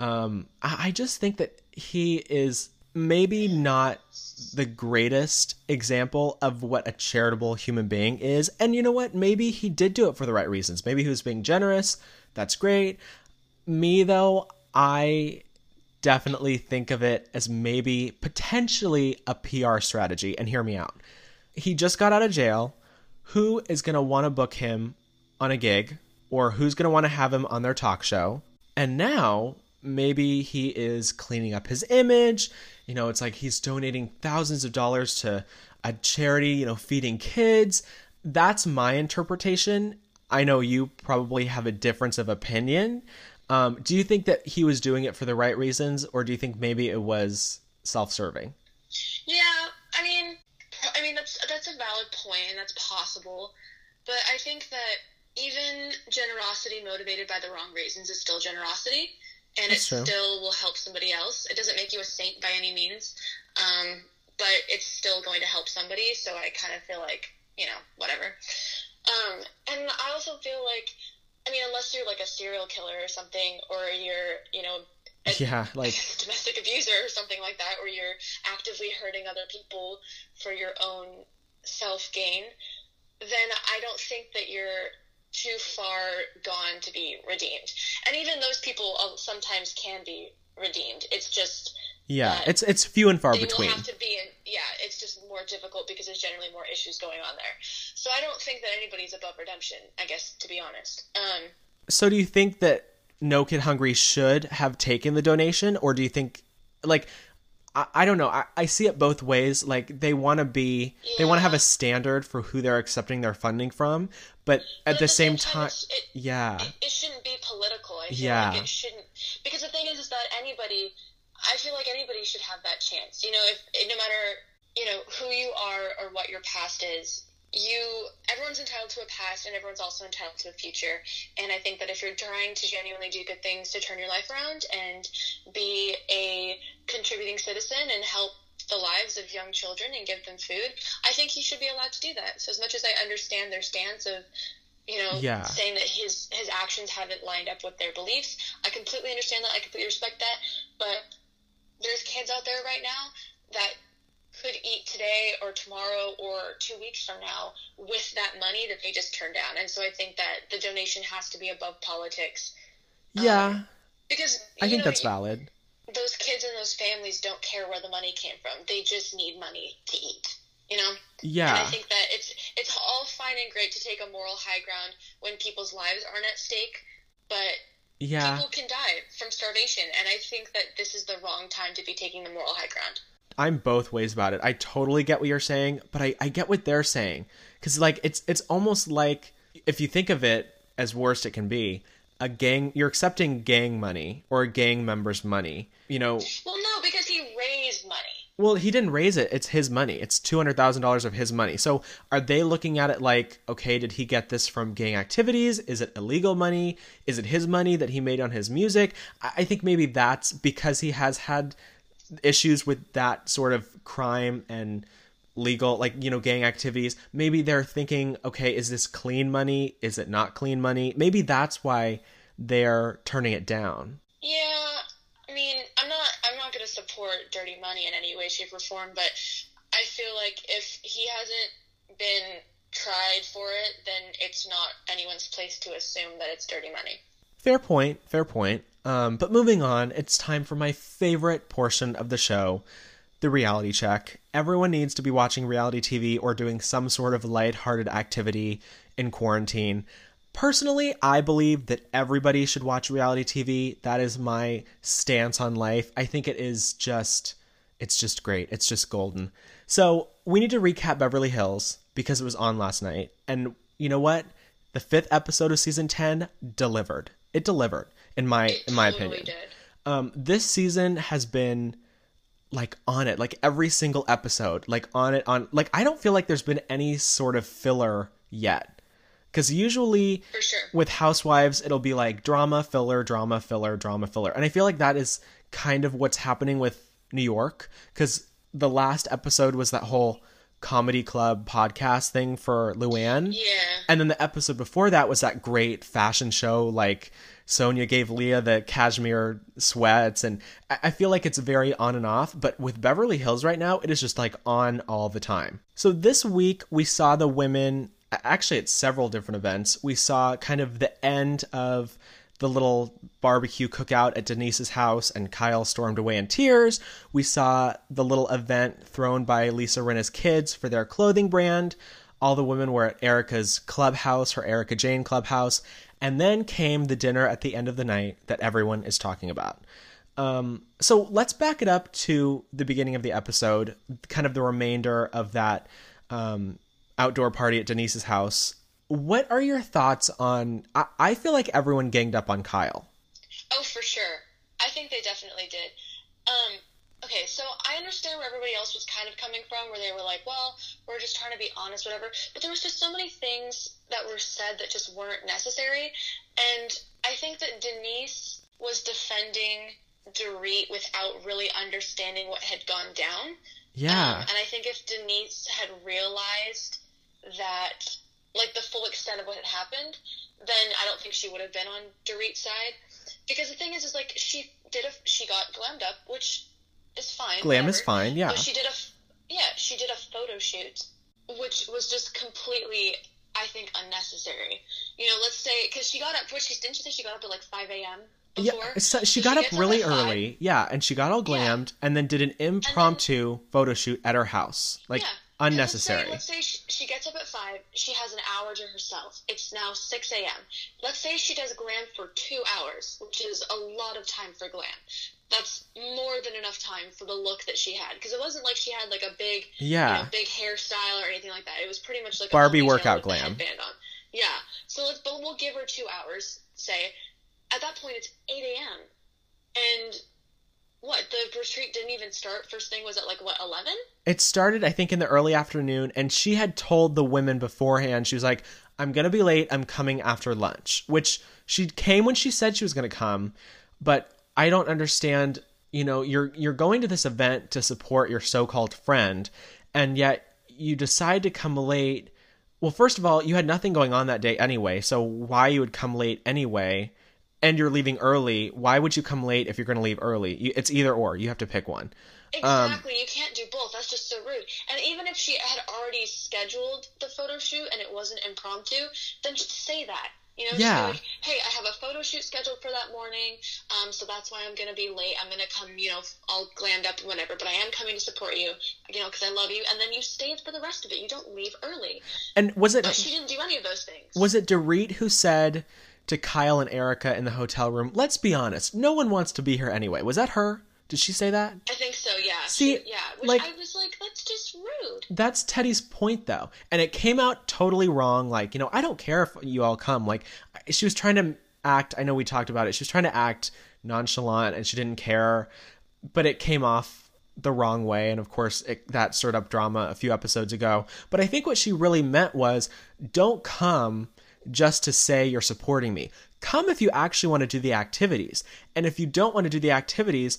Um, I, I just think that he is maybe not the greatest example of what a charitable human being is. And you know what? Maybe he did do it for the right reasons. Maybe he was being generous. That's great. Me, though, I definitely think of it as maybe potentially a P R strategy. And hear me out. He just got out of jail. Who is going to want to book him on a gig? Or who's going to want to have him on their talk show? And now maybe he is cleaning up his image. You know, it's like he's donating thousands of dollars to a charity, you know, feeding kids. That's my interpretation. I know you probably have a difference of opinion. Um, do you think that he was doing it for the right reasons? Or do you think maybe it was self-serving? Yeah, I mean, I mean, that's, that's a valid point and that's possible. But I think that even generosity motivated by the wrong reasons is still generosity, and That's it true. Still will help somebody else. It doesn't make you a saint by any means, um, but it's still going to help somebody, so I kind of feel like, you know, whatever. Um, and I also feel like, I mean, unless you're like a serial killer or something, or you're, you know, a yeah, like domestic abuser or something like that, or you're actively hurting other people for your own self-gain, then I don't think that you're too far gone to be redeemed. And even those people sometimes can be redeemed. It's just yeah it's it's few and far between. Will have to be in, yeah it's just more difficult because there's generally more issues going on there. So I don't think that anybody's above redemption, I guess, to be honest. Um so do you think that No Kid Hungry should have taken the donation, or do you think, like, I, I don't know, I, I see it both ways. Like, they want to be yeah. they want to have a standard for who they're accepting their funding from. But at, but at the same, same time, time it, yeah, it, it shouldn't be political. I feel yeah. like it shouldn't, because the thing is, is that anybody, I feel like anybody should have that chance. You know, if no matter, you know, who you are or what your past is, you, everyone's entitled to a past, and everyone's also entitled to a future. And I think that if you're trying to genuinely do good things to turn your life around and be a contributing citizen and help the lives of young children and give them food, I think he should be allowed to do that. So as much as I understand their stance of, you know, yeah. saying that his his actions haven't lined up with their beliefs, I completely understand that. I completely respect that. But there's kids out there right now that could eat today or tomorrow or two weeks from now with that money that they just turned down. And so I think that the donation has to be above politics. Yeah. Um, because I think know, that's you, valid. Those kids and those families don't care where the money came from. They just need money to eat. you know? Yeah. And I think that it's it's all fine and great to take a moral high ground when people's lives aren't at stake, but yeah. people can die from starvation, and I think that this is the wrong time to be taking the moral high ground. I'm both ways about it. I totally get what you're saying, but I, I get what they're saying. Because, like, it's it's almost like, if you think of it as worst it can be, a gang, you're accepting gang money or a gang member's money, you know. Well, no, because he raised money. Well, he didn't raise it. It's his money. It's two hundred thousand dollars of his money. So are they looking at it like, okay, did he get this from gang activities? Is it illegal money? Is it his money that he made on his music? I think maybe that's because he has had issues with that sort of crime and legal, like, you know, gang activities. Maybe they're thinking, okay, is this clean money? Is it not clean money? Maybe that's why they're turning it down. Yeah. I mean, I'm not I'm not going to support dirty money in any way, shape, or form, but I feel like if he hasn't been tried for it, then it's not anyone's place to assume that it's dirty money. Fair point, fair point. Um, but moving on, it's time for my favorite portion of the show, the reality check. Everyone needs to be watching reality T V or doing some sort of lighthearted activity in quarantine. Personally, I believe that everybody should watch reality T V. That is my stance on life. I think it is just, it's just great. It's just golden. So we need to recap Beverly Hills because it was on last night. And you know what? The fifth episode of season ten delivered. It delivered, in my in my opinion. It totally did. Um, this season has been like on it, like every single episode, like on it, on, like, I don't feel like there's been any sort of filler yet. Because usually For sure. with Housewives, it'll be like drama, filler, drama, filler, drama, filler. And I feel like that is kind of what's happening with New York. Because the last episode was that whole comedy club podcast thing for Luann. Yeah. And then the episode before that was that great fashion show. Like Sonia gave Leah the cashmere sweats. And I feel like it's very on and off. But with Beverly Hills right now, it is just like on all the time. So this week we saw the women... Actually, at several different events, we saw kind of the end of the little barbecue cookout at Denise's house, and Kyle stormed away in tears. We saw the little event thrown by Lisa Rinna's kids for their clothing brand. All the women were at Erica's clubhouse, her Erica Jane clubhouse. And then came the dinner at the end of the night that everyone is talking about. Um, so let's back it up to the beginning of the episode, kind of the remainder of that um outdoor party at Denise's house. What are your thoughts on... I, I feel like everyone ganged up on Kyle. Oh, for sure. I think they definitely did. Um, okay, so I understand where everybody else was kind of coming from, where they were like, well, we're just trying to be honest, whatever. But there was just so many things that were said that just weren't necessary. And I think that Denise was defending Dorit without really understanding what had gone down. Yeah. Um, and I think if Denise had realized... that, like, the full extent of what had happened, then I don't think she would have been on Dorit's side. Because the thing is, is like, she did a, she got glammed up, which is fine. Glam whatever. is fine, yeah. But she did a, yeah, she did a photo shoot, which was just completely, I think, unnecessary. You know, let's say, because she got up, which she, didn't she say she got up at, like, five a.m.? Yeah, so she got she up really up early, yeah, and she got all glammed, yeah. and then did an impromptu then, photo shoot at her house. Like, yeah. Unnecessary. Let's say, let's say she, she gets up at five. She has an hour to herself. It's now six a.m. Let's say she does glam for two hours, which is a lot of time for glam. That's more than enough time for the look that she had. Because it wasn't like she had like a big, yeah. you know, big hairstyle or anything like that. It was pretty much like Barbie a workout glam. Headband on. Yeah. So let's, but we'll give her two hours, say. At that point, it's eight a.m. And... What, the retreat didn't even start? First thing was at, like, what, eleven? It started, I think, in the early afternoon, and she had told the women beforehand, she was like, I'm going to be late, I'm coming after lunch, which she came when she said she was going to come, but I don't understand, you know, you're you're going to this event to support your so-called friend, and yet you decide to come late. Well, first of all, you had nothing going on that day anyway, so why you would come late anyway... and you're leaving early, why would you come late if you're going to leave early? You, it's either or. You have to pick one. Exactly. Um, you can't do both. That's just so rude. And even if she had already scheduled the photo shoot and it wasn't impromptu, then just say that. You know, yeah. She'd be like, hey, I have a photo shoot scheduled for that morning, um, so that's why I'm going to be late. I'm going to come, you know, all glammed up and whatever, but I am coming to support you, you know, because I love you. And then you stayed for the rest of it. You don't leave early. And was it... But she didn't do any of those things. Was it Dorit who said to Kyle and Erica in the hotel room, let's be honest, no one wants to be here anyway. Was that her? Did she say that? I think so, yeah. See, she, yeah, which like, I was like, that's just rude. That's Teddy's point, though. And it came out totally wrong. Like, you know, I don't care if you all come. Like, she was trying to act, I know we talked about it, she was trying to act nonchalant and she didn't care. But it came off the wrong way. And, of course, it, that stirred up drama a few episodes ago. But I think what she really meant was, don't come just to say you're supporting me. Come if you actually want to do the activities. And if you don't want to do the activities...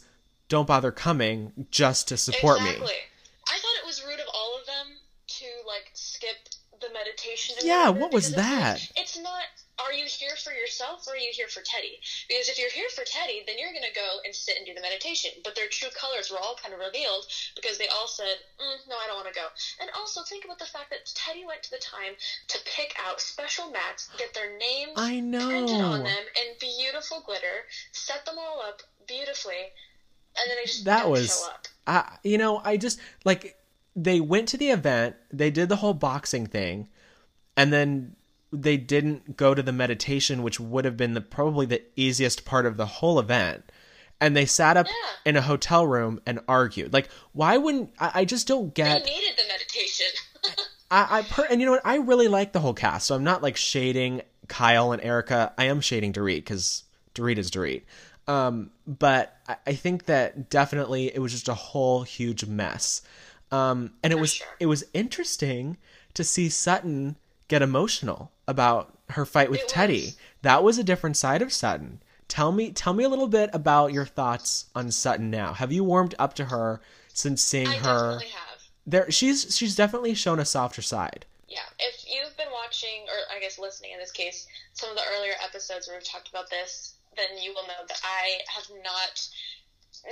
don't bother coming just to support exactly. me. I thought it was rude of all of them to, like, skip the meditation. And yeah, what was that? It's, it's not, are you here for yourself or are you here for Teddy? Because if you're here for Teddy, then you're going to go and sit and do the meditation. But their true colors were all kind of revealed because they all said, mm, no, I don't want to go. And also think about the fact that Teddy went to the time to pick out special mats, get their names I know. printed on them in beautiful glitter, set them all up beautifully, and then I just that was, show up. I, you know, I just, like, they went to the event, they did the whole boxing thing, and then they didn't go to the meditation, which would have been the probably the easiest part of the whole event. And they sat up yeah. in a hotel room and argued. Like, why wouldn't, I, I just don't get. They needed the meditation. I, I per, And you know what, I really like the whole cast, so I'm not, like, shading Kyle and Erica. I am shading Dorit, because Dorit is Dorit. Um, but I think that definitely it was just a whole huge mess. Um, and it For was, sure. it was interesting to see Sutton get emotional about her fight with it Teddy. Was. That was a different side of Sutton. Tell me, tell me a little bit about your thoughts on Sutton now. Have you warmed up to her since seeing I her? I definitely have. There, she's, she's definitely shown a softer side. Yeah, if you've been watching, or I guess listening in this case, some of the earlier episodes where we've talked about this, then you will know that I have not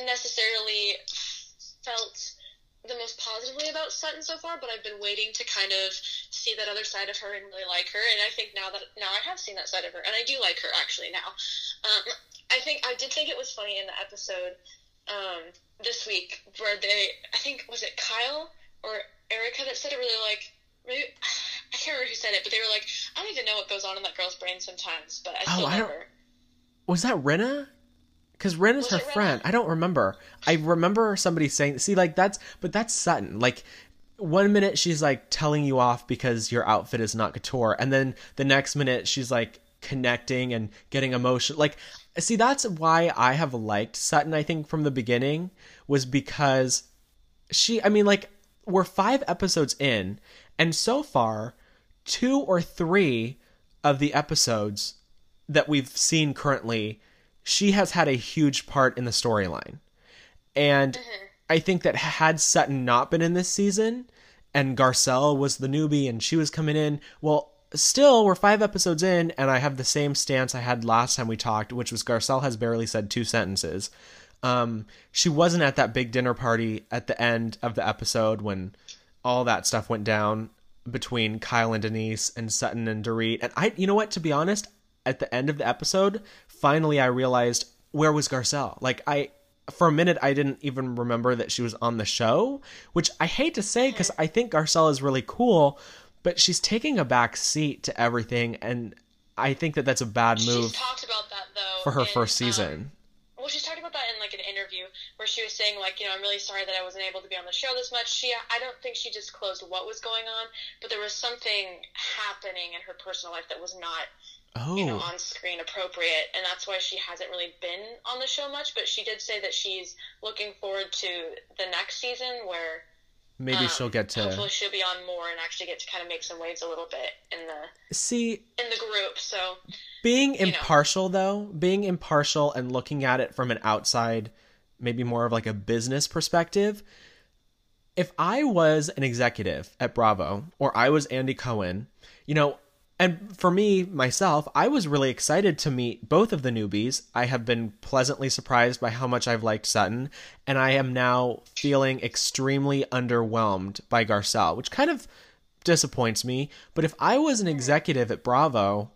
necessarily felt the most positively about Sutton so far, but I've been waiting to kind of see that other side of her and really like her, and I think now that now I have seen that side of her, and I do like her actually now. Um, I think I did think it was funny in the episode um, this week where they, I think, was it Kyle or Erica that said it really like, maybe, I can't remember who said it, but they were like, I don't even know what goes on in that girl's brain sometimes, but I still oh, love I don't... her. Was that Renna? Because Renna's her friend. I don't remember. I remember somebody saying, see, like, that's, but that's Sutton. Like, one minute she's, like, telling you off because your outfit is not couture. And then the next minute she's, like, connecting and getting emotional. Like, see, that's why I have liked Sutton, I think, from the beginning, was because she, I mean, like, we're five episodes in. And so far, two or three of the episodes that we've seen currently, she has had a huge part in the storyline. And mm-hmm. I think that had Sutton not been in this season and Garcelle was the newbie and she was coming in, well, still we're five episodes in and I have the same stance I had last time we talked, which was Garcelle has barely said two sentences. Um, she wasn't at that big dinner party at the end of the episode when all that stuff went down between Kyle and Denise and Sutton and Dorit. And I, you know what, to be honest, at the end of the episode, finally I realized, where was Garcelle? Like, I, for a minute, I didn't even remember that she was on the show, which I hate to say because I think Garcelle is really cool, but she's taking a back seat to everything, and I think that that's a bad move. She's talked about that, though. For her in, first season. Um, well, she's talked about that in, like, an interview where she was saying, like, you know, I'm really sorry that I wasn't able to be on the show this much. She, I don't think she disclosed what was going on, but there was something happening in her personal life that was not... Oh. You know, on screen appropriate, and that's why she hasn't really been on the show much, but she did say that she's looking forward to the next season where maybe um, she'll get to hopefully she'll be on more and actually get to kind of make some waves a little bit in the see in the group. So being impartial know. though being impartial and looking at it from an outside, maybe more of like a business perspective, if I was an executive at Bravo or I was Andy Cohen, you know. And for me, myself, I was really excited to meet both of the newbies. I have been pleasantly surprised by how much I've liked Sutton, and I am now feeling extremely underwhelmed by Garcelle, which kind of disappoints me. But if I was an executive at Bravo,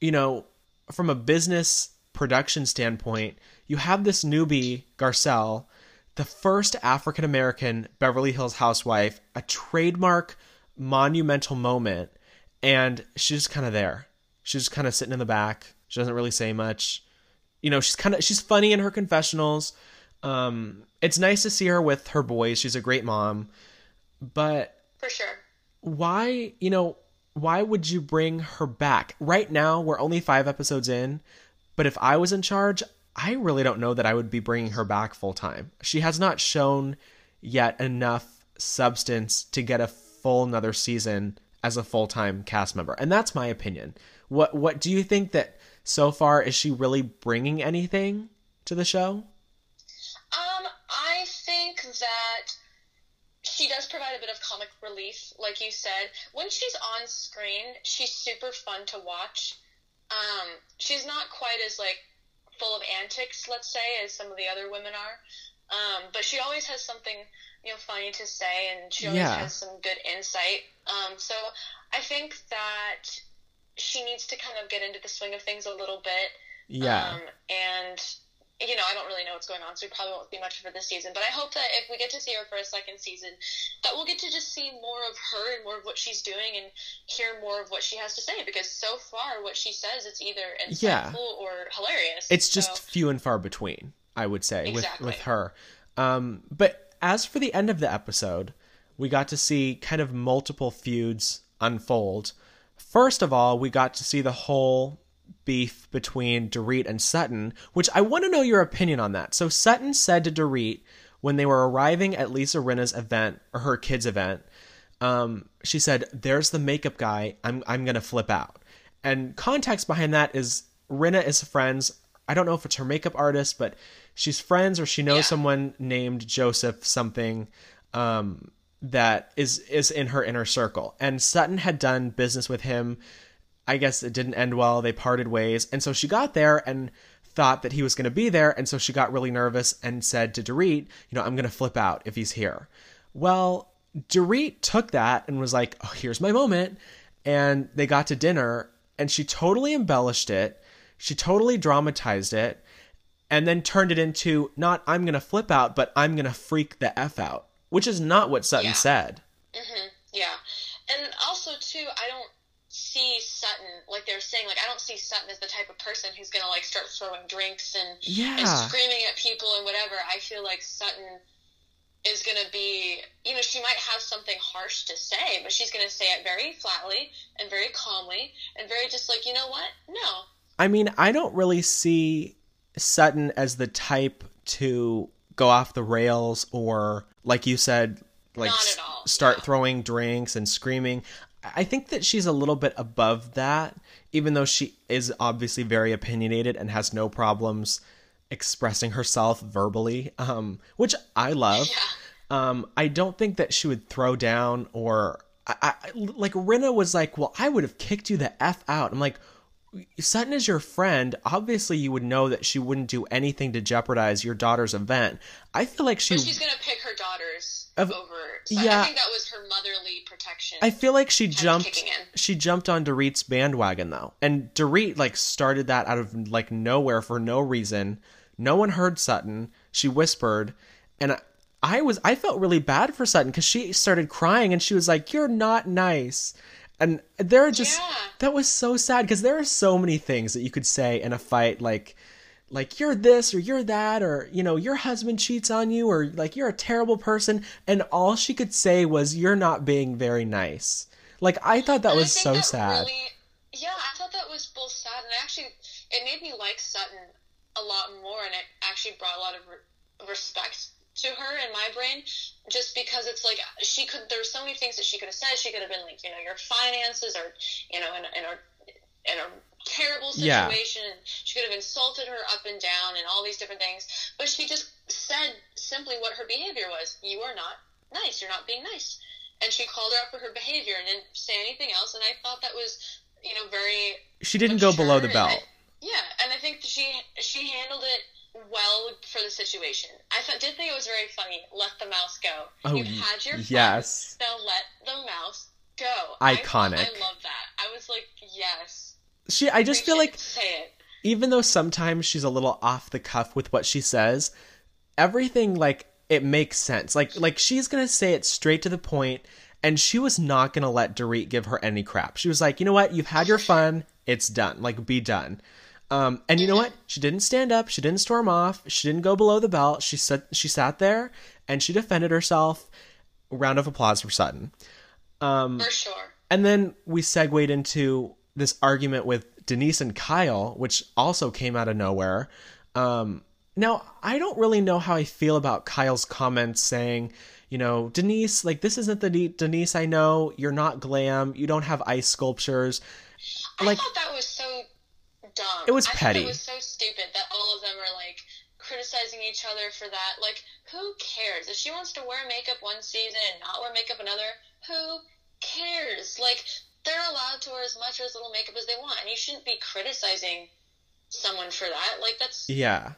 you know, from a business production standpoint, you have this newbie, Garcelle, the first African-American Beverly Hills housewife, a trademark monumental moment. And she's just kind of there. She's just kind of sitting in the back. She doesn't really say much. You know, she's kind of, she's funny in her confessionals. Um, it's nice to see her with her boys. She's a great mom, but for sure. Why, you know, why would you bring her back right now? We're only five episodes in, but if I was in charge, I really don't know that I would be bringing her back full time. She has not shown yet enough substance to get a full another season as a full-time cast member. And that's my opinion. What, what do you think that so far, is she really bringing anything to the show? Um, I think that she does provide a bit of comic relief, like you said. When she's on screen, she's super fun to watch. Um, she's not quite as, like, full of antics, let's say, as some of the other women are. Um, but she always has something, you know, funny to say, and she always yeah. has some good insight. Um, so I think that she needs to kind of get into the swing of things a little bit. Yeah. Um, and, you know, I don't really know what's going on, so we probably won't see much of her this season. But I hope that if we get to see her for a second season, that we'll get to just see more of her and more of what she's doing and hear more of what she has to say. Because so far, what she says, it's either insightful yeah. or hilarious. It's so. just few and far between, I would say, exactly. with, with her. Um, but... As for the end of the episode, we got to see kind of multiple feuds unfold. First of all, we got to see the whole beef between Dorit and Sutton, which I want to know your opinion on that. So Sutton said to Dorit when they were arriving at Lisa Rinna's event, or her kids' event, um, she said, "There's the makeup guy. I'm I'm gonna flip out." And context behind that is Rinna is friends. I don't know if it's her makeup artist, but she's friends or she knows yeah. someone named Joseph something um, that is, is in her inner circle. And Sutton had done business with him. I guess it didn't end well. They parted ways. And so she got there and thought that he was going to be there. And so she got really nervous and said to Dorit, you know, "I'm going to flip out if he's here." Well, Dorit took that and was like, "Oh, here's my moment." And they got to dinner and she totally embellished it. She totally dramatized it and then turned it into not "I'm going to flip out," but "I'm going to freak the F out," which is not what Sutton yeah. said. Mm-hmm. Yeah. And also, too, I don't see Sutton, like they were saying, like I don't see Sutton as the type of person who's going to like start throwing drinks and, yeah. and screaming at people and whatever. I feel like Sutton is going to be, you know, she might have something harsh to say, but she's going to say it very flatly and very calmly and very just like, you know what? No. I mean, I don't really see Sutton as the type to go off the rails or, like you said, like s- start yeah. throwing drinks and screaming. I think that she's a little bit above that, even though she is obviously very opinionated and has no problems expressing herself verbally, um, which I love. Yeah. Um, I don't think that she would throw down or I, I, like Rinna was like, "Well, I would have kicked you the F out." I'm like, Sutton is your friend. Obviously, you would know that she wouldn't do anything to jeopardize your daughter's event. I feel like she... But she's going to pick her daughters of, over... So yeah. I think that was her motherly protection. I feel like she jumped She jumped on Dorit's bandwagon, though. And Dorit, like, started that out of, like, nowhere for no reason. No one heard Sutton. She whispered. And I, I was... I felt really bad for Sutton because she started crying and she was like, "You're not nice." And there are just, yeah. that was so sad because there are so many things that you could say in a fight, like, like "You're this," or "You're that," or, you know, "Your husband cheats on you," or like, "You're a terrible person." And all she could say was, "You're not being very nice." Like, I thought that and was so that sad. Really, yeah, I thought that was both sad. And actually, it made me like Sutton a lot more. And it actually brought a lot of re- respect to her in my brain, just because it's like she could, there's so many things that she could have said. She could have been like, you know, "Your finances are, you know, in a, in a, in a terrible situation." Yeah. She could have insulted her up and down and all these different things, but she just said simply what her behavior was. "You are not nice. You're not being nice." And she called her out for her behavior and didn't say anything else. And I thought that was, you know, very, she didn't go below the belt. I, yeah. And I think she, she handled it well for the situation. I th- did think it was very funny. Let the mouse go. Oh, you had your fun. Yes. Now let the mouse go. Iconic. I, I love that. I was like, yes. she I just they feel like even though sometimes she's a little off the cuff with what she says, everything like it makes sense. Like like she's gonna say it straight to the point, and she was not gonna let Dorit give her any crap. She was like, you know what, you've had your fun, it's done. Like, be done. Um, and you know what? She didn't stand up. She didn't storm off. She didn't go below the belt. She sat, she sat there and she defended herself. Round of applause for Sutton. Um, for sure. And then we segued into this argument with Denise and Kyle, which also came out of nowhere. Um, now, I don't really know how I feel about Kyle's comments saying, you know, Denise, like, this isn't the De- Denise I know. You're not glam. You don't have ice sculptures. Like, I thought that was so... dumb. It was petty. I thought it was so stupid that all of them are like criticizing each other for that. Like, who cares? If she wants to wear makeup one season and not wear makeup another, who cares? Like, they're allowed to wear as much or as little makeup as they want, and you shouldn't be criticizing someone for that. Like, that's yeah.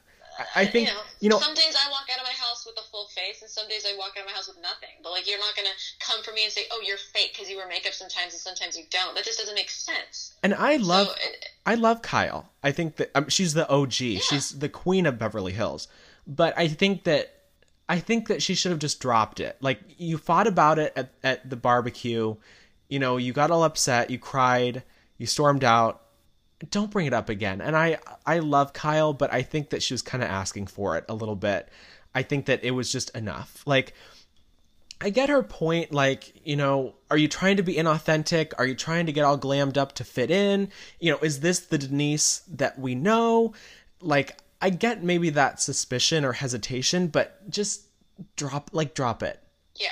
I, I think you know, you know. Some days I walk out of my house with a full face, and some days I walk out of my house with nothing. But like, you're not gonna come for me and say, "Oh, you're fake because you wear makeup sometimes and sometimes you don't." That just doesn't make sense. And I love. So, it, I love Kyle. I think that um, she's the O G. Yeah. She's the queen of Beverly Hills. But I think that I think that she should have just dropped it. Like, you fought about it at, at the barbecue. You know, you got all upset. You cried. You stormed out. Don't bring it up again. And I, I love Kyle, but I think that she was kind of asking for it a little bit. I think that it was just enough. Like, I get her point, like, you know, are you trying to be inauthentic? Are you trying to get all glammed up to fit in? You know, is this the Denise that we know? Like, I get maybe that suspicion or hesitation, but just drop, like, drop it. Yeah.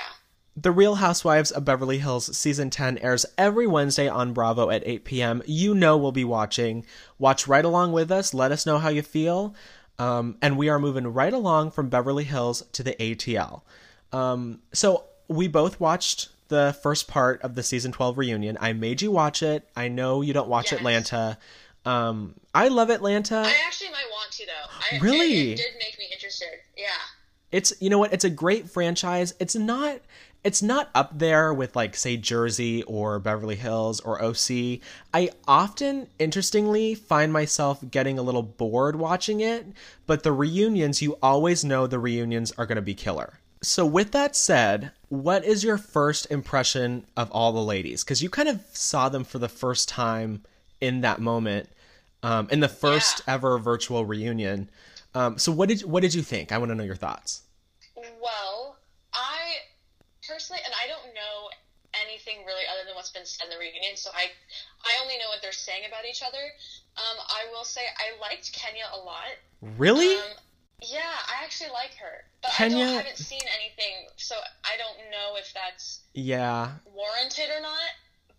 The Real Housewives of Beverly Hills Season ten airs every Wednesday on Bravo at eight p.m. You know we'll be watching. Watch right along with us. Let us know how you feel. Um, and we are moving right along from Beverly Hills to the A T L. Um, so we both watched the first part of the season twelve reunion. I made you watch it. I know you don't watch yes. Atlanta. Um, I love Atlanta. I actually might want to though. I, really? It, it did make me interested. Yeah. It's, you know what? It's a great franchise. It's not, it's not up there with like, say, Jersey or Beverly Hills or O C. I often, interestingly, find myself getting a little bored watching it, but the reunions, you always know the reunions are going to be killer. So with that said, what is your first impression of all the ladies? Because you kind of saw them for the first time in that moment, um, in the first yeah. ever virtual reunion. Um, so what did what did you think? I want to know your thoughts. Well, I personally, and I don't know anything really other than what's been said in the reunion, so I I only know what they're saying about each other. Um, I will say I liked Kenya a lot. Really? Um, Yeah, I actually like her, but Kenya... I, don't, I haven't seen anything, so I don't know if that's yeah warranted or not.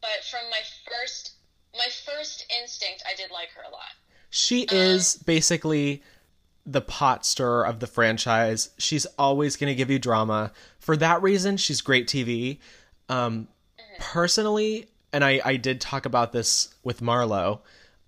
But from my first, my first instinct, I did like her a lot. She um, is basically the pot stirrer of the franchise. She's always going to give you drama. For that reason, she's great T V. Um, mm-hmm. Personally, and I, I did talk about this with Marlo.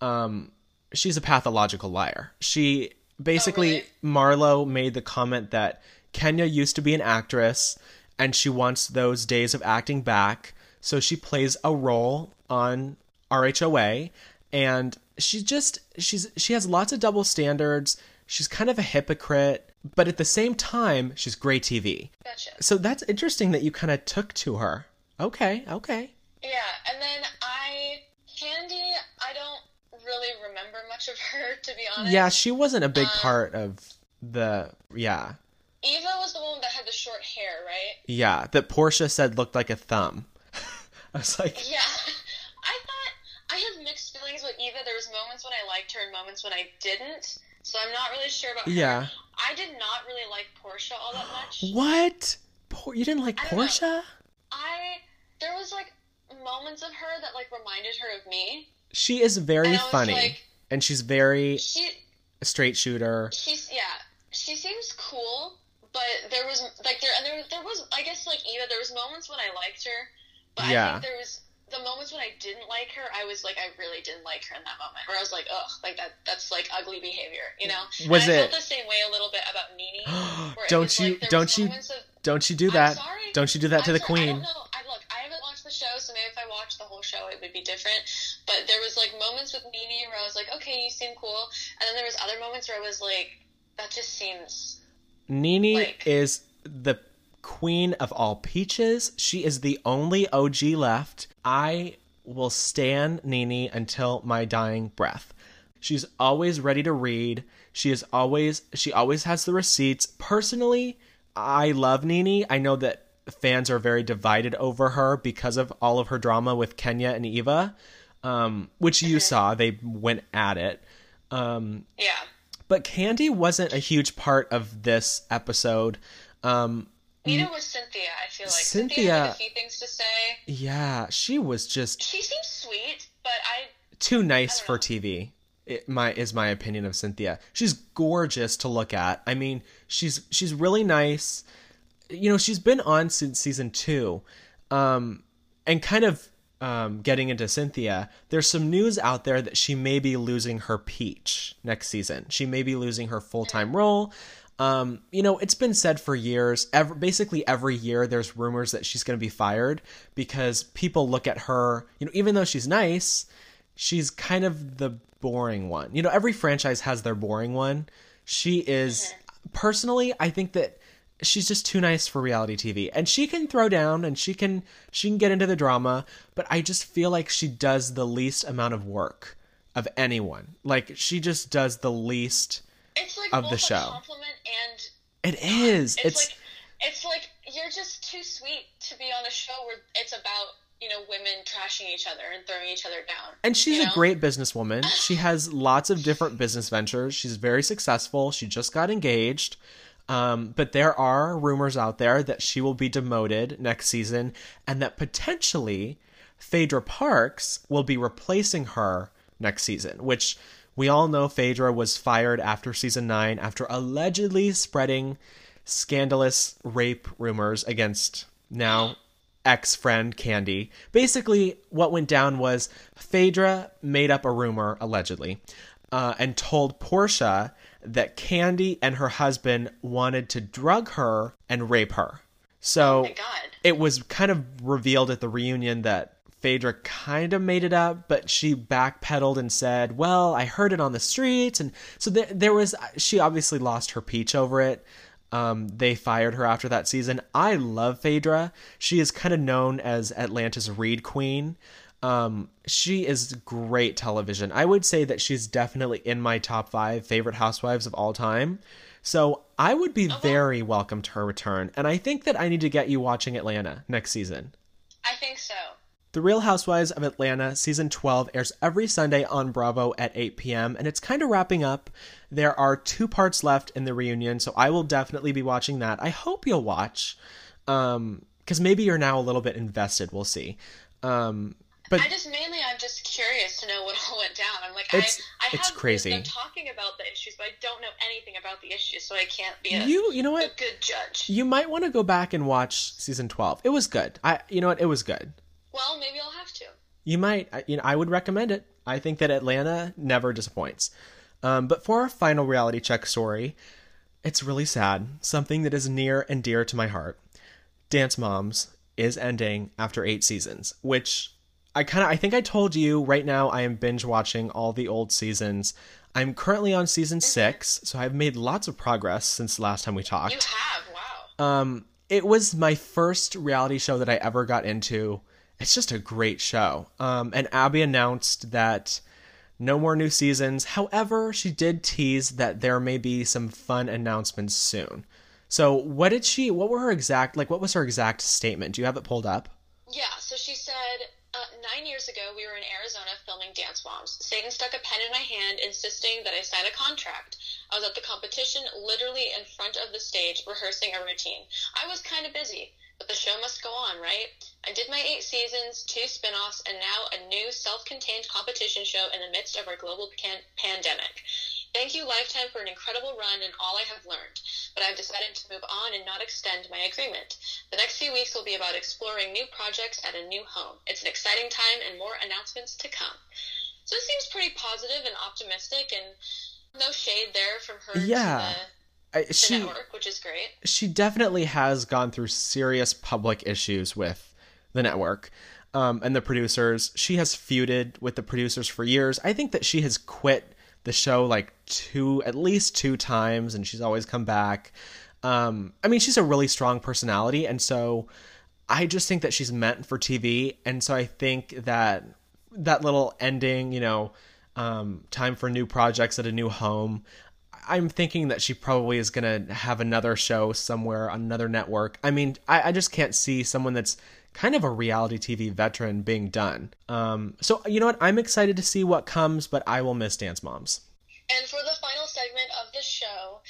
Um, she's a pathological liar. She. Basically, oh, really? Marlo made the comment that Kenya used to be an actress and she wants those days of acting back. So she plays a role on R H O A, and she just she's she has lots of double standards. She's kind of a hypocrite, but at the same time, she's great T V. Gotcha. So that's interesting that you kind of took to her. Okay, okay. Yeah, and then I Candy, I don't really remember much of her, to be honest. Yeah, she wasn't a big um, part of the yeah. Eva was the one that had the short hair, right? Yeah, that Portia said looked like a thumb. I was like, yeah, I thought I have mixed feelings with Eva. There was moments when I liked her and moments when I didn't, so I'm not really sure about her. Yeah, I did not really like Portia all that much. What? Por- you didn't like I Portia? Know. I there was like moments of her that like reminded her of me. She is very and funny, like, and she's very she, a straight shooter. She's yeah, she seems cool, but there was like there and there there was I guess like Eva. There was moments when I liked her, but yeah. I think there was the moments when I didn't like her. I was like, I really didn't like her in that moment, where I was like, ugh, like that that's like ugly behavior, you know? Was and I it felt the same way a little bit about NeNe? Where don't it was, you like, there don't was you of, don't you do that? I'm sorry, don't you do that to I'm the sorry, queen? I don't know. I, look, I haven't watched the show, so maybe if I watched the whole show, it would be different. But there was, like, moments with NeNe where I was like, okay, you seem cool. And then there was other moments where I was like, that just seems... NeNe like... is the queen of all peaches. She is the only O G left. I will stan NeNe until my dying breath. She's always ready to read. She is always... She always has the receipts. Personally, I love NeNe. I know that fans are very divided over her because of all of her drama with Kenya and Eva, um, which you saw. They went at it. Um, yeah. But Candy wasn't a huge part of this episode. Um, Neither was Cynthia, I feel like. Cynthia, Cynthia had a few things to say. Yeah, she was just... She seems sweet, but I... Too nice I for know. T V. It, my is my opinion of Cynthia. She's gorgeous to look at. I mean, she's she's really nice. You know, she's been on since season two, um, and kind of um, getting into Cynthia. There's some news out there that she may be losing her peach next season. She may be losing her full time role. Um, you know, it's been said for years. Every, basically every year, there's rumors that she's going to be fired because people look at her. You know, even though she's nice, she's kind of the boring one. You know, every franchise has their boring one. She is, personally, I think that she's just too nice for reality T V, and she can throw down and she can, she can get into the drama, but I just feel like she does the least amount of work of anyone. Like, she just does the least it's like of both the show. A compliment and it is. It's, it's like, it's like, you're just too sweet to be on a show where it's about, you know, women trashing each other and throwing each other down. And she's you know? a great businesswoman. She has lots of different business ventures. She's very successful. She just got engaged. Um, but there are rumors out there that she will be demoted next season and that potentially Phaedra Parks will be replacing her next season, which we all know Phaedra was fired after season nine after allegedly spreading scandalous rape rumors against now ex-friend Candy. Basically, what went down was Phaedra made up a rumor, allegedly, uh, and told Portia that Candy and her husband wanted to drug her and rape her. So oh my God. It was kind of revealed at the reunion that Phaedra kind of made it up, but she backpedaled and said, well, I heard it on the streets. And so there, there was, she obviously lost her peach over it. Um, they fired her after that season. I love Phaedra. She is kind of known as Atlanta's Reed Queen. Um, she is great television. I would say that she's definitely in my top five favorite housewives of all time. So I would be okay. very welcome to her return. And I think that I need to get you watching Atlanta next season. I think so. The Real Housewives of Atlanta season twelve airs every Sunday on Bravo at eight p.m. and it's kind of wrapping up. There are two parts left in the reunion, so I will definitely be watching that. I hope you'll watch, um, because maybe you're now a little bit invested. We'll see. Um, but I just mainly I'm just curious to know what all went down. I'm like, it's, I, I have it's crazy. Them talking about the issues, but I don't know anything about the issues, so I can't be a, you, you know what? a good judge. You might want to go back and watch season twelve. It was good. I, you know what? It was good. Well, maybe I'll have to. You might. I, you know, I would recommend it. I think that Atlanta never disappoints. Um, but for our final reality check story, it's really sad. Something that is near and dear to my heart. Dance Moms is ending after eight seasons, which I kind of, I think I told you right now I am binge watching all the old seasons. I'm currently on season mm-hmm. six, so I've made lots of progress since the last time we talked. You have, wow. Um, it was my first reality show that I ever got into. It's just a great show. Um, and Abby announced that no more new seasons. However, she did tease that there may be some fun announcements soon. So what did she, what were her exact, like what was her exact statement? Do you have it pulled up? Yeah. So she said, uh, nine years ago, we were in Arizona filming Dance Moms. Satan stuck a pen in my hand, insisting that I sign a contract. I was at the competition, literally in front of the stage, rehearsing a routine. I was kind of busy. But the show must go on, right? I did my eight seasons, two spinoffs, and now a new self-contained competition show in the midst of our global pan- pandemic. Thank you, Lifetime, for an incredible run and all I have learned. But I've decided to move on and not extend my agreement. The next few weeks will be about exploring new projects at a new home. It's an exciting time and more announcements to come. So it seems pretty positive and optimistic, and no shade there from her yeah. to the... I, she, network, which is great. She definitely has gone through serious public issues with the network. um, and the producers. She has feuded with the producers for years. I think that she has quit the show like two, at least two times, and she's always come back. Um, I mean, she's a really strong personality, and so I just think that she's meant for T V. And so I think that that little ending, you know, um, time for new projects at a new home. I'm thinking that she probably is going to have another show somewhere on another network. I mean, I, I just can't see someone that's kind of a reality T V veteran being done. Um, so you know what? I'm excited to see what comes, but I will miss Dance Moms. And for the final segment of the show,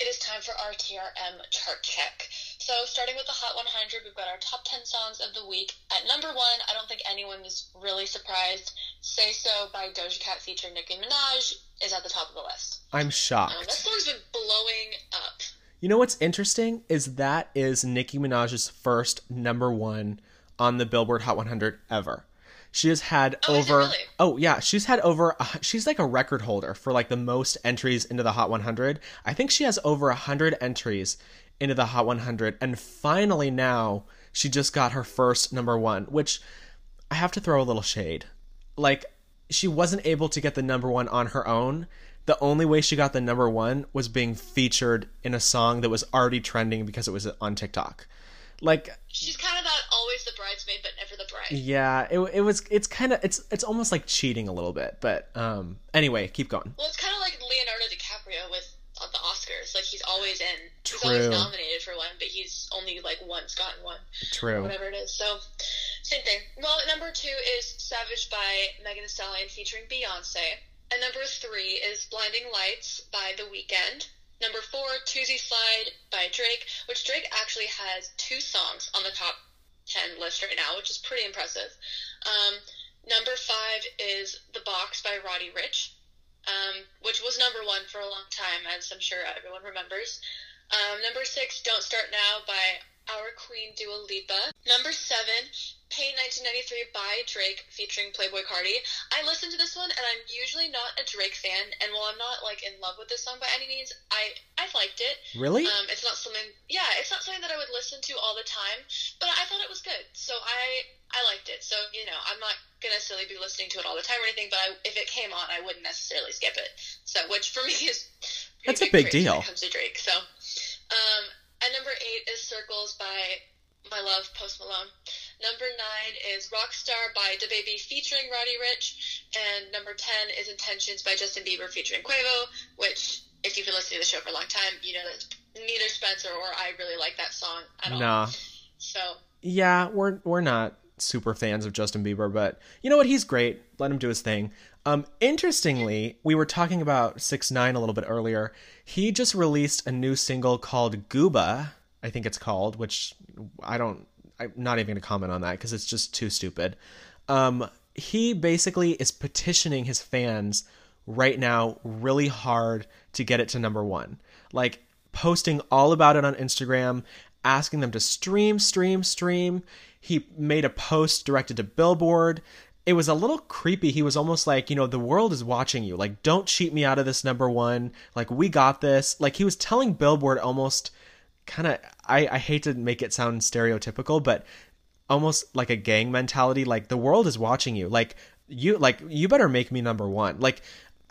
it is time for our T R M chart check. So starting with the Hot one hundred, we've got our top ten songs of the week. At number one, I don't think anyone is really surprised. Say So by Doja Cat featuring Nicki Minaj is at the top of the list. I'm shocked. Um, that song's been blowing up. You know what's interesting is that is Nicki Minaj's first number one on the Billboard Hot one hundred ever. She has had oh, over... Really? Oh, yeah. She's had over... Uh, she's like a record holder for like the most entries into the Hot one hundred. I think she has over one hundred entries into the Hot one hundred. And finally now, she just got her first number one, which I have to throw a little shade. Like, she wasn't able to get the number one on her own. The only way she got the number one was being featured in a song that was already trending because it was on TikTok. Like, she's kind of that always the bridesmaid but never the bride. Yeah, it it was it's kind of it's it's almost like cheating a little bit, but um anyway, keep going. Well, it's kind of like Leonardo DiCaprio with uh, the Oscars. Like, he's always in. True. He's always nominated for one, but he's only like once gotten one. True. Whatever it is. So same thing. Well, number two is Savage by Megan Thee Stallion featuring Beyonce, and number three is Blinding Lights by The Weeknd. Number four, Tuesday Slide by Drake, which Drake actually has two songs on the top ten list right now, which is pretty impressive. Um, number five is The Box by Roddy Ricch, um, which was number one for a long time, as I'm sure everyone remembers. Um, number six, Don't Start Now by our queen Dua Lipa. Number seven, Pay nineteen ninety-three by Drake featuring Playboi Carti. I listened to this one, and I'm usually not a Drake fan, and while I'm not like in love with this song by any means, I I liked it. Really? Um, it's not something. Yeah, it's not something that I would listen to all the time, but I thought it was good, so I I liked it. So you know, I'm not gonna necessarily be listening to it all the time or anything, but I, if it came on, I wouldn't necessarily skip it. So, which for me is that's big a big deal when it comes to Drake. So, um, and number eight is Circles by my love Post Malone. Number nine is Rockstar by DaBaby featuring Roddy Ricch. And number ten is Intentions by Justin Bieber featuring Quavo, which, if you've been listening to the show for a long time, you know that neither Spencer or I really like that song at all. Nah. So. Yeah, we're we're not super fans of Justin Bieber, but you know what? He's great. Let him do his thing. Um, interestingly, we were talking about six nine a little bit earlier. He just released a new single called Gooba, I think it's called, which I don't... I'm not even going to comment on that because it's just too stupid. Um, he basically is petitioning his fans right now really hard to get it to number one. Like, posting all about it on Instagram, asking them to stream, stream, stream. He made a post directed to Billboard. It was a little creepy. He was almost like, you know, the world is watching you. Like, don't cheat me out of this number one. Like, we got this. Like, he was telling Billboard almost... kind of, I, I hate to make it sound stereotypical, but almost like a gang mentality. Like, the world is watching you. Like, you like you better make me number one. Like,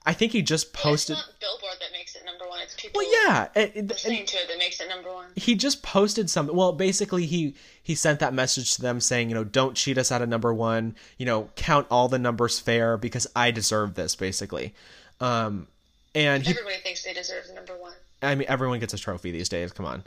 I think he just posted... Well, it's not Billboard that makes it number one. It's people well, yeah, it, it, listening it, to it that makes it number one. He just posted something. Well, basically, he, he sent that message to them saying, you know, don't cheat us out of number one. You know, count all the numbers fair because I deserve this, basically. Um, and he, Everybody thinks they deserve the number one. I mean, everyone gets a trophy these days. Come on.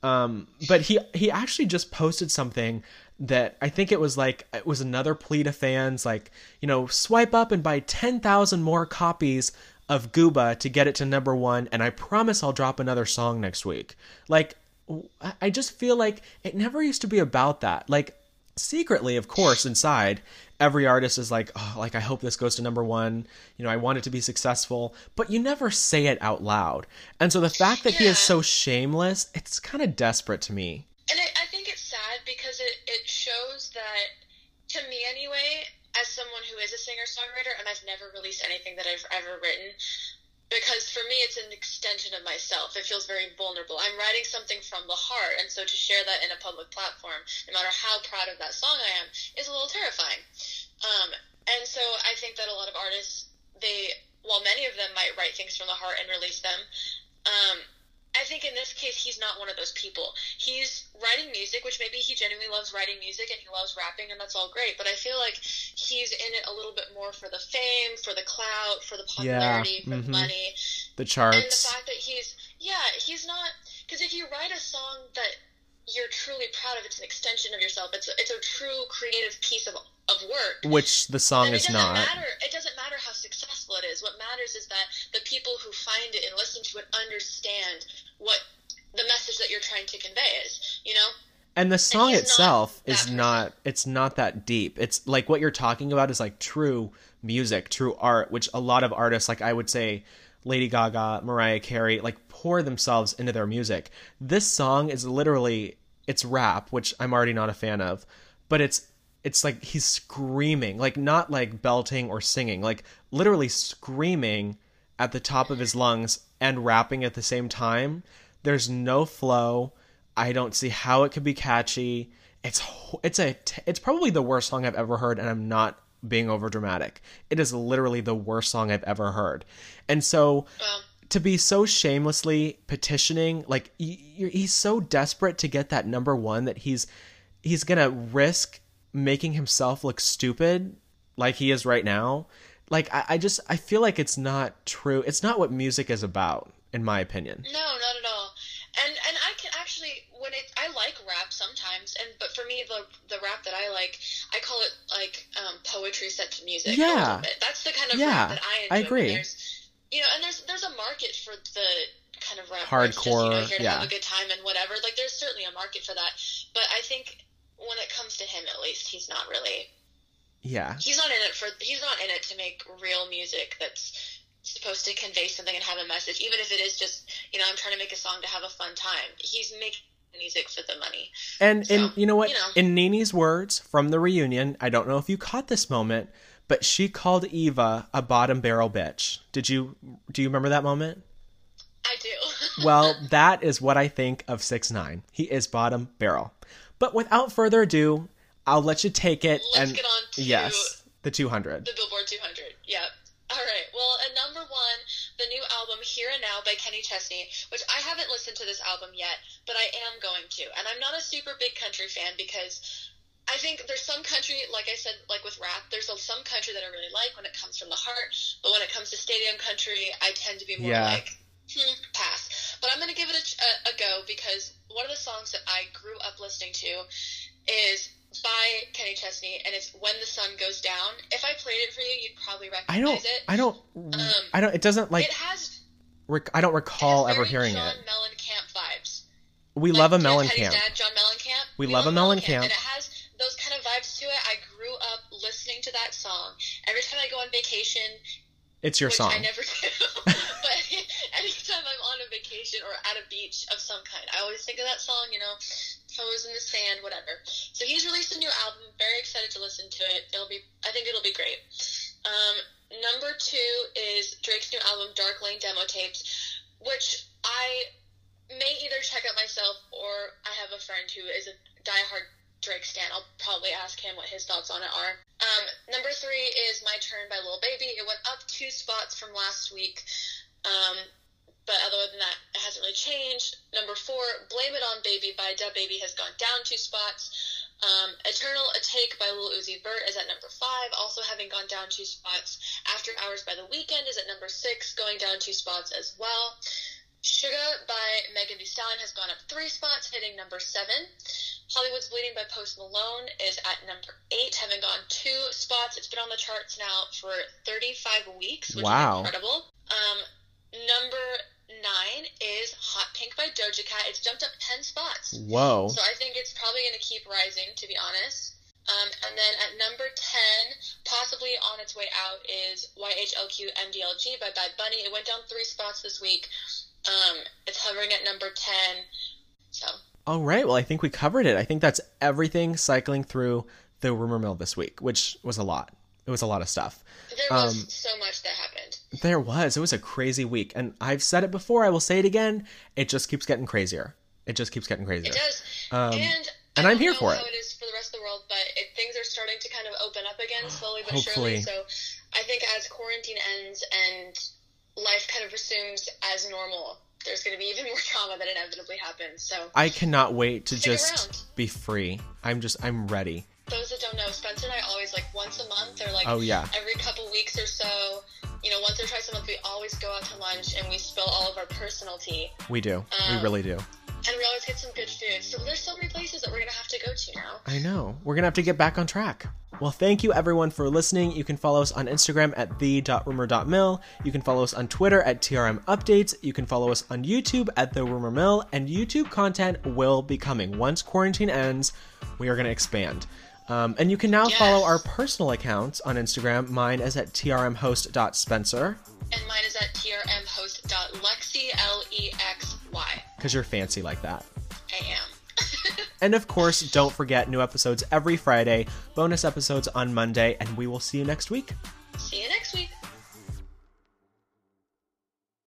Um, but he, he actually just posted something that I think it was like, it was another plea to fans, like, you know, swipe up and buy ten thousand more copies of Gooba to get it to number one. And I promise I'll drop another song next week. Like, I just feel like it never used to be about that. Like, secretly, of course, inside, every artist is like, oh, like, I hope this goes to number one. You know, I want it to be successful, but you never say it out loud. And so the fact that yeah. he is so shameless, it's kind of desperate to me. And I, I think it's sad because it, it shows that, to me anyway, as someone who is a singer-songwriter, and I've never released anything that I've ever written, because for me, it's an extension of myself. It feels very vulnerable. I'm writing something from the heart, and so to share that in a public platform, no matter how proud of that song I am, is a little terrifying. Um, and so I think that a lot of artists, they, while many of them might write things from the heart and release them, um, I think in this case, he's not one of those people. He's writing music, which maybe he genuinely loves writing music, and he loves rapping, and that's all great, but I feel like he's in it a little bit more for the fame, for the clout, for the popularity, yeah, for mm-hmm. the money. The charts. And the fact that he's, yeah, he's not, because if you write a song that you're truly proud of, it's an extension of yourself, it's a, it's a true creative piece of of work. Which the song is not. Matter, it doesn't matter how successful it is. What matters is that the people who find it and listen to it understand what the message that you're trying to convey is, you know? And the song and itself not is not, it's not that deep. It's like what you're talking about is like true music, true art, which a lot of artists, like I would say Lady Gaga, Mariah Carey, like pour themselves into their music. This song is literally, it's rap, which I'm already not a fan of, but it's, it's like he's screaming, like not like belting or singing, like literally screaming at the top of his lungs and rapping at the same time. There's no flow. I don't see how it could be catchy. It's it's a it's probably the worst song I've ever heard, and I'm not being over dramatic. It is literally the worst song I've ever heard. And so to be so shamelessly petitioning, like he's so desperate to get that number one that he's he's going to risk making himself look stupid like he is right now. Like I, I just I feel like it's not true. It's not what music is about, in my opinion. No, not at all. And and I can actually, when it I like rap sometimes, and but for me the the rap that I like, I call it like um poetry set to music. Yeah, that's the kind of yeah, rap that I enjoy. I agree. There's, you know, and there's there's a market for the kind of rap hardcore, just, you know, here to yeah. have a good time and whatever. Like there's certainly a market for that, but I think when it comes to him, at least, he's not really. Yeah. He's not in it for. He's not in it to make real music that's supposed to convey something and have a message, even if it is just, you know, I'm trying to make a song to have a fun time. He's making music for the money. And so, in, you know what? You know. In NeNe's words from the reunion, I don't know if you caught this moment, but she called Eva a bottom barrel bitch. Did you? Do you remember that moment? I do. Well, that is what I think of six nine. He is bottom barrel. But without further ado, I'll let you take it. Let's and get on to yes, the two hundred. The Billboard two hundred, yeah. All right, well, at number one, the new album Here and Now by Kenny Chesney, which I haven't listened to this album yet, but I am going to. And I'm not a super big country fan because I think there's some country, like I said, like with rap, there's some country that I really like when it comes from the heart. But when it comes to stadium country, I tend to be more yeah. like, hmm, pass. But I'm going to give it a, a, a go because one of the songs that I grew up listening to is by Kenny Chesney, and it's When the Sun Goes Down. If I played it for you, you'd probably recognize I don't, it. I don't, um, I don't, it doesn't like, it has, rec- I don't recall it has ever hearing John it. John Mellencamp vibes. We like, love a Mellencamp. Dad, John Mellencamp. We, we love, love a Mellencamp. And it has those kind of vibes to it. I grew up listening to that song. Every time I go on vacation, it's your which song. I never do. But anytime I'm on a vacation or at a beach of some kind, I always think of that song, you know, toes in the sand, whatever. So he's released a new album. Very excited to listen to it. It'll be, I think it'll be great. Um, number two is Drake's new album, Dark Lane Demo Tapes, which I may either check out myself or I have a friend who is a diehard Drake stan. I'll probably ask him what his thoughts on it are. Um, number three is My Turn by Lil Baby. It went up two spots from last week, um, but other than that, it hasn't really changed. Number four, Blame It On Baby by Da Baby has gone down two spots. Um, Eternal, A Take by Lil Uzi Vert is at number five, also having gone down two spots. After Hours by The Weeknd is at number six, going down two spots as well. Sugar by Megan Thee Stallion has gone up three spots, hitting number seven. Hollywood's Bleeding by Post Malone is at number eight, having gone two spots. It's been on the charts now for thirty-five weeks, which wow. is incredible. Um, number nine is Hot Pink by Doja Cat. It's jumped up ten spots. Whoa. So I think it's probably going to keep rising, to be honest. Um, and then at number ten, possibly on its way out, is Y H L Q M D L G by Bad Bunny. It went down three spots this week. Um, it's hovering at number ten. So... All right. Well, I think we covered it. I think that's everything cycling through the rumor mill this week, which was a lot. It was a lot of stuff. There was um, so much that happened. There was. It was a crazy week. And I've said it before. I will say it again. It just keeps getting crazier. It just keeps getting crazier. It does. Um, and and I'm here for it. I don't know how it is for the rest of the world, but it, things are starting to kind of open up again slowly but Hopefully. surely. So I think as quarantine ends and life kind of resumes as normal, there's going to be even more trauma that inevitably happens. So I cannot wait to just around. be free. I'm just, I'm ready. Those that don't know, Spencer and I always, like, once a month or, like, oh, yeah. every couple weeks or so, you know, once or twice a month, we always go out to lunch and we spill all of our personal tea. We do. Um, we really do. And we always get some good food. So there's so many places that we're going to have to go to now. I know. We're going to have to get back on track. Well, thank you, everyone, for listening. You can follow us on Instagram at the dot rumor dot mill. You can follow us on Twitter at T R M Updates. You can follow us on YouTube at The Rumor Mill. And YouTube content will be coming. Once quarantine ends, we are going to expand. Um, and you can now yes. follow our personal accounts on Instagram. Mine is at T R M host dot spencer. And mine is at T R M host dot lexy, L E X Y. Because you're fancy like that. I am. And of course, don't forget, new episodes every Friday, bonus episodes on Monday, and we will see you next week.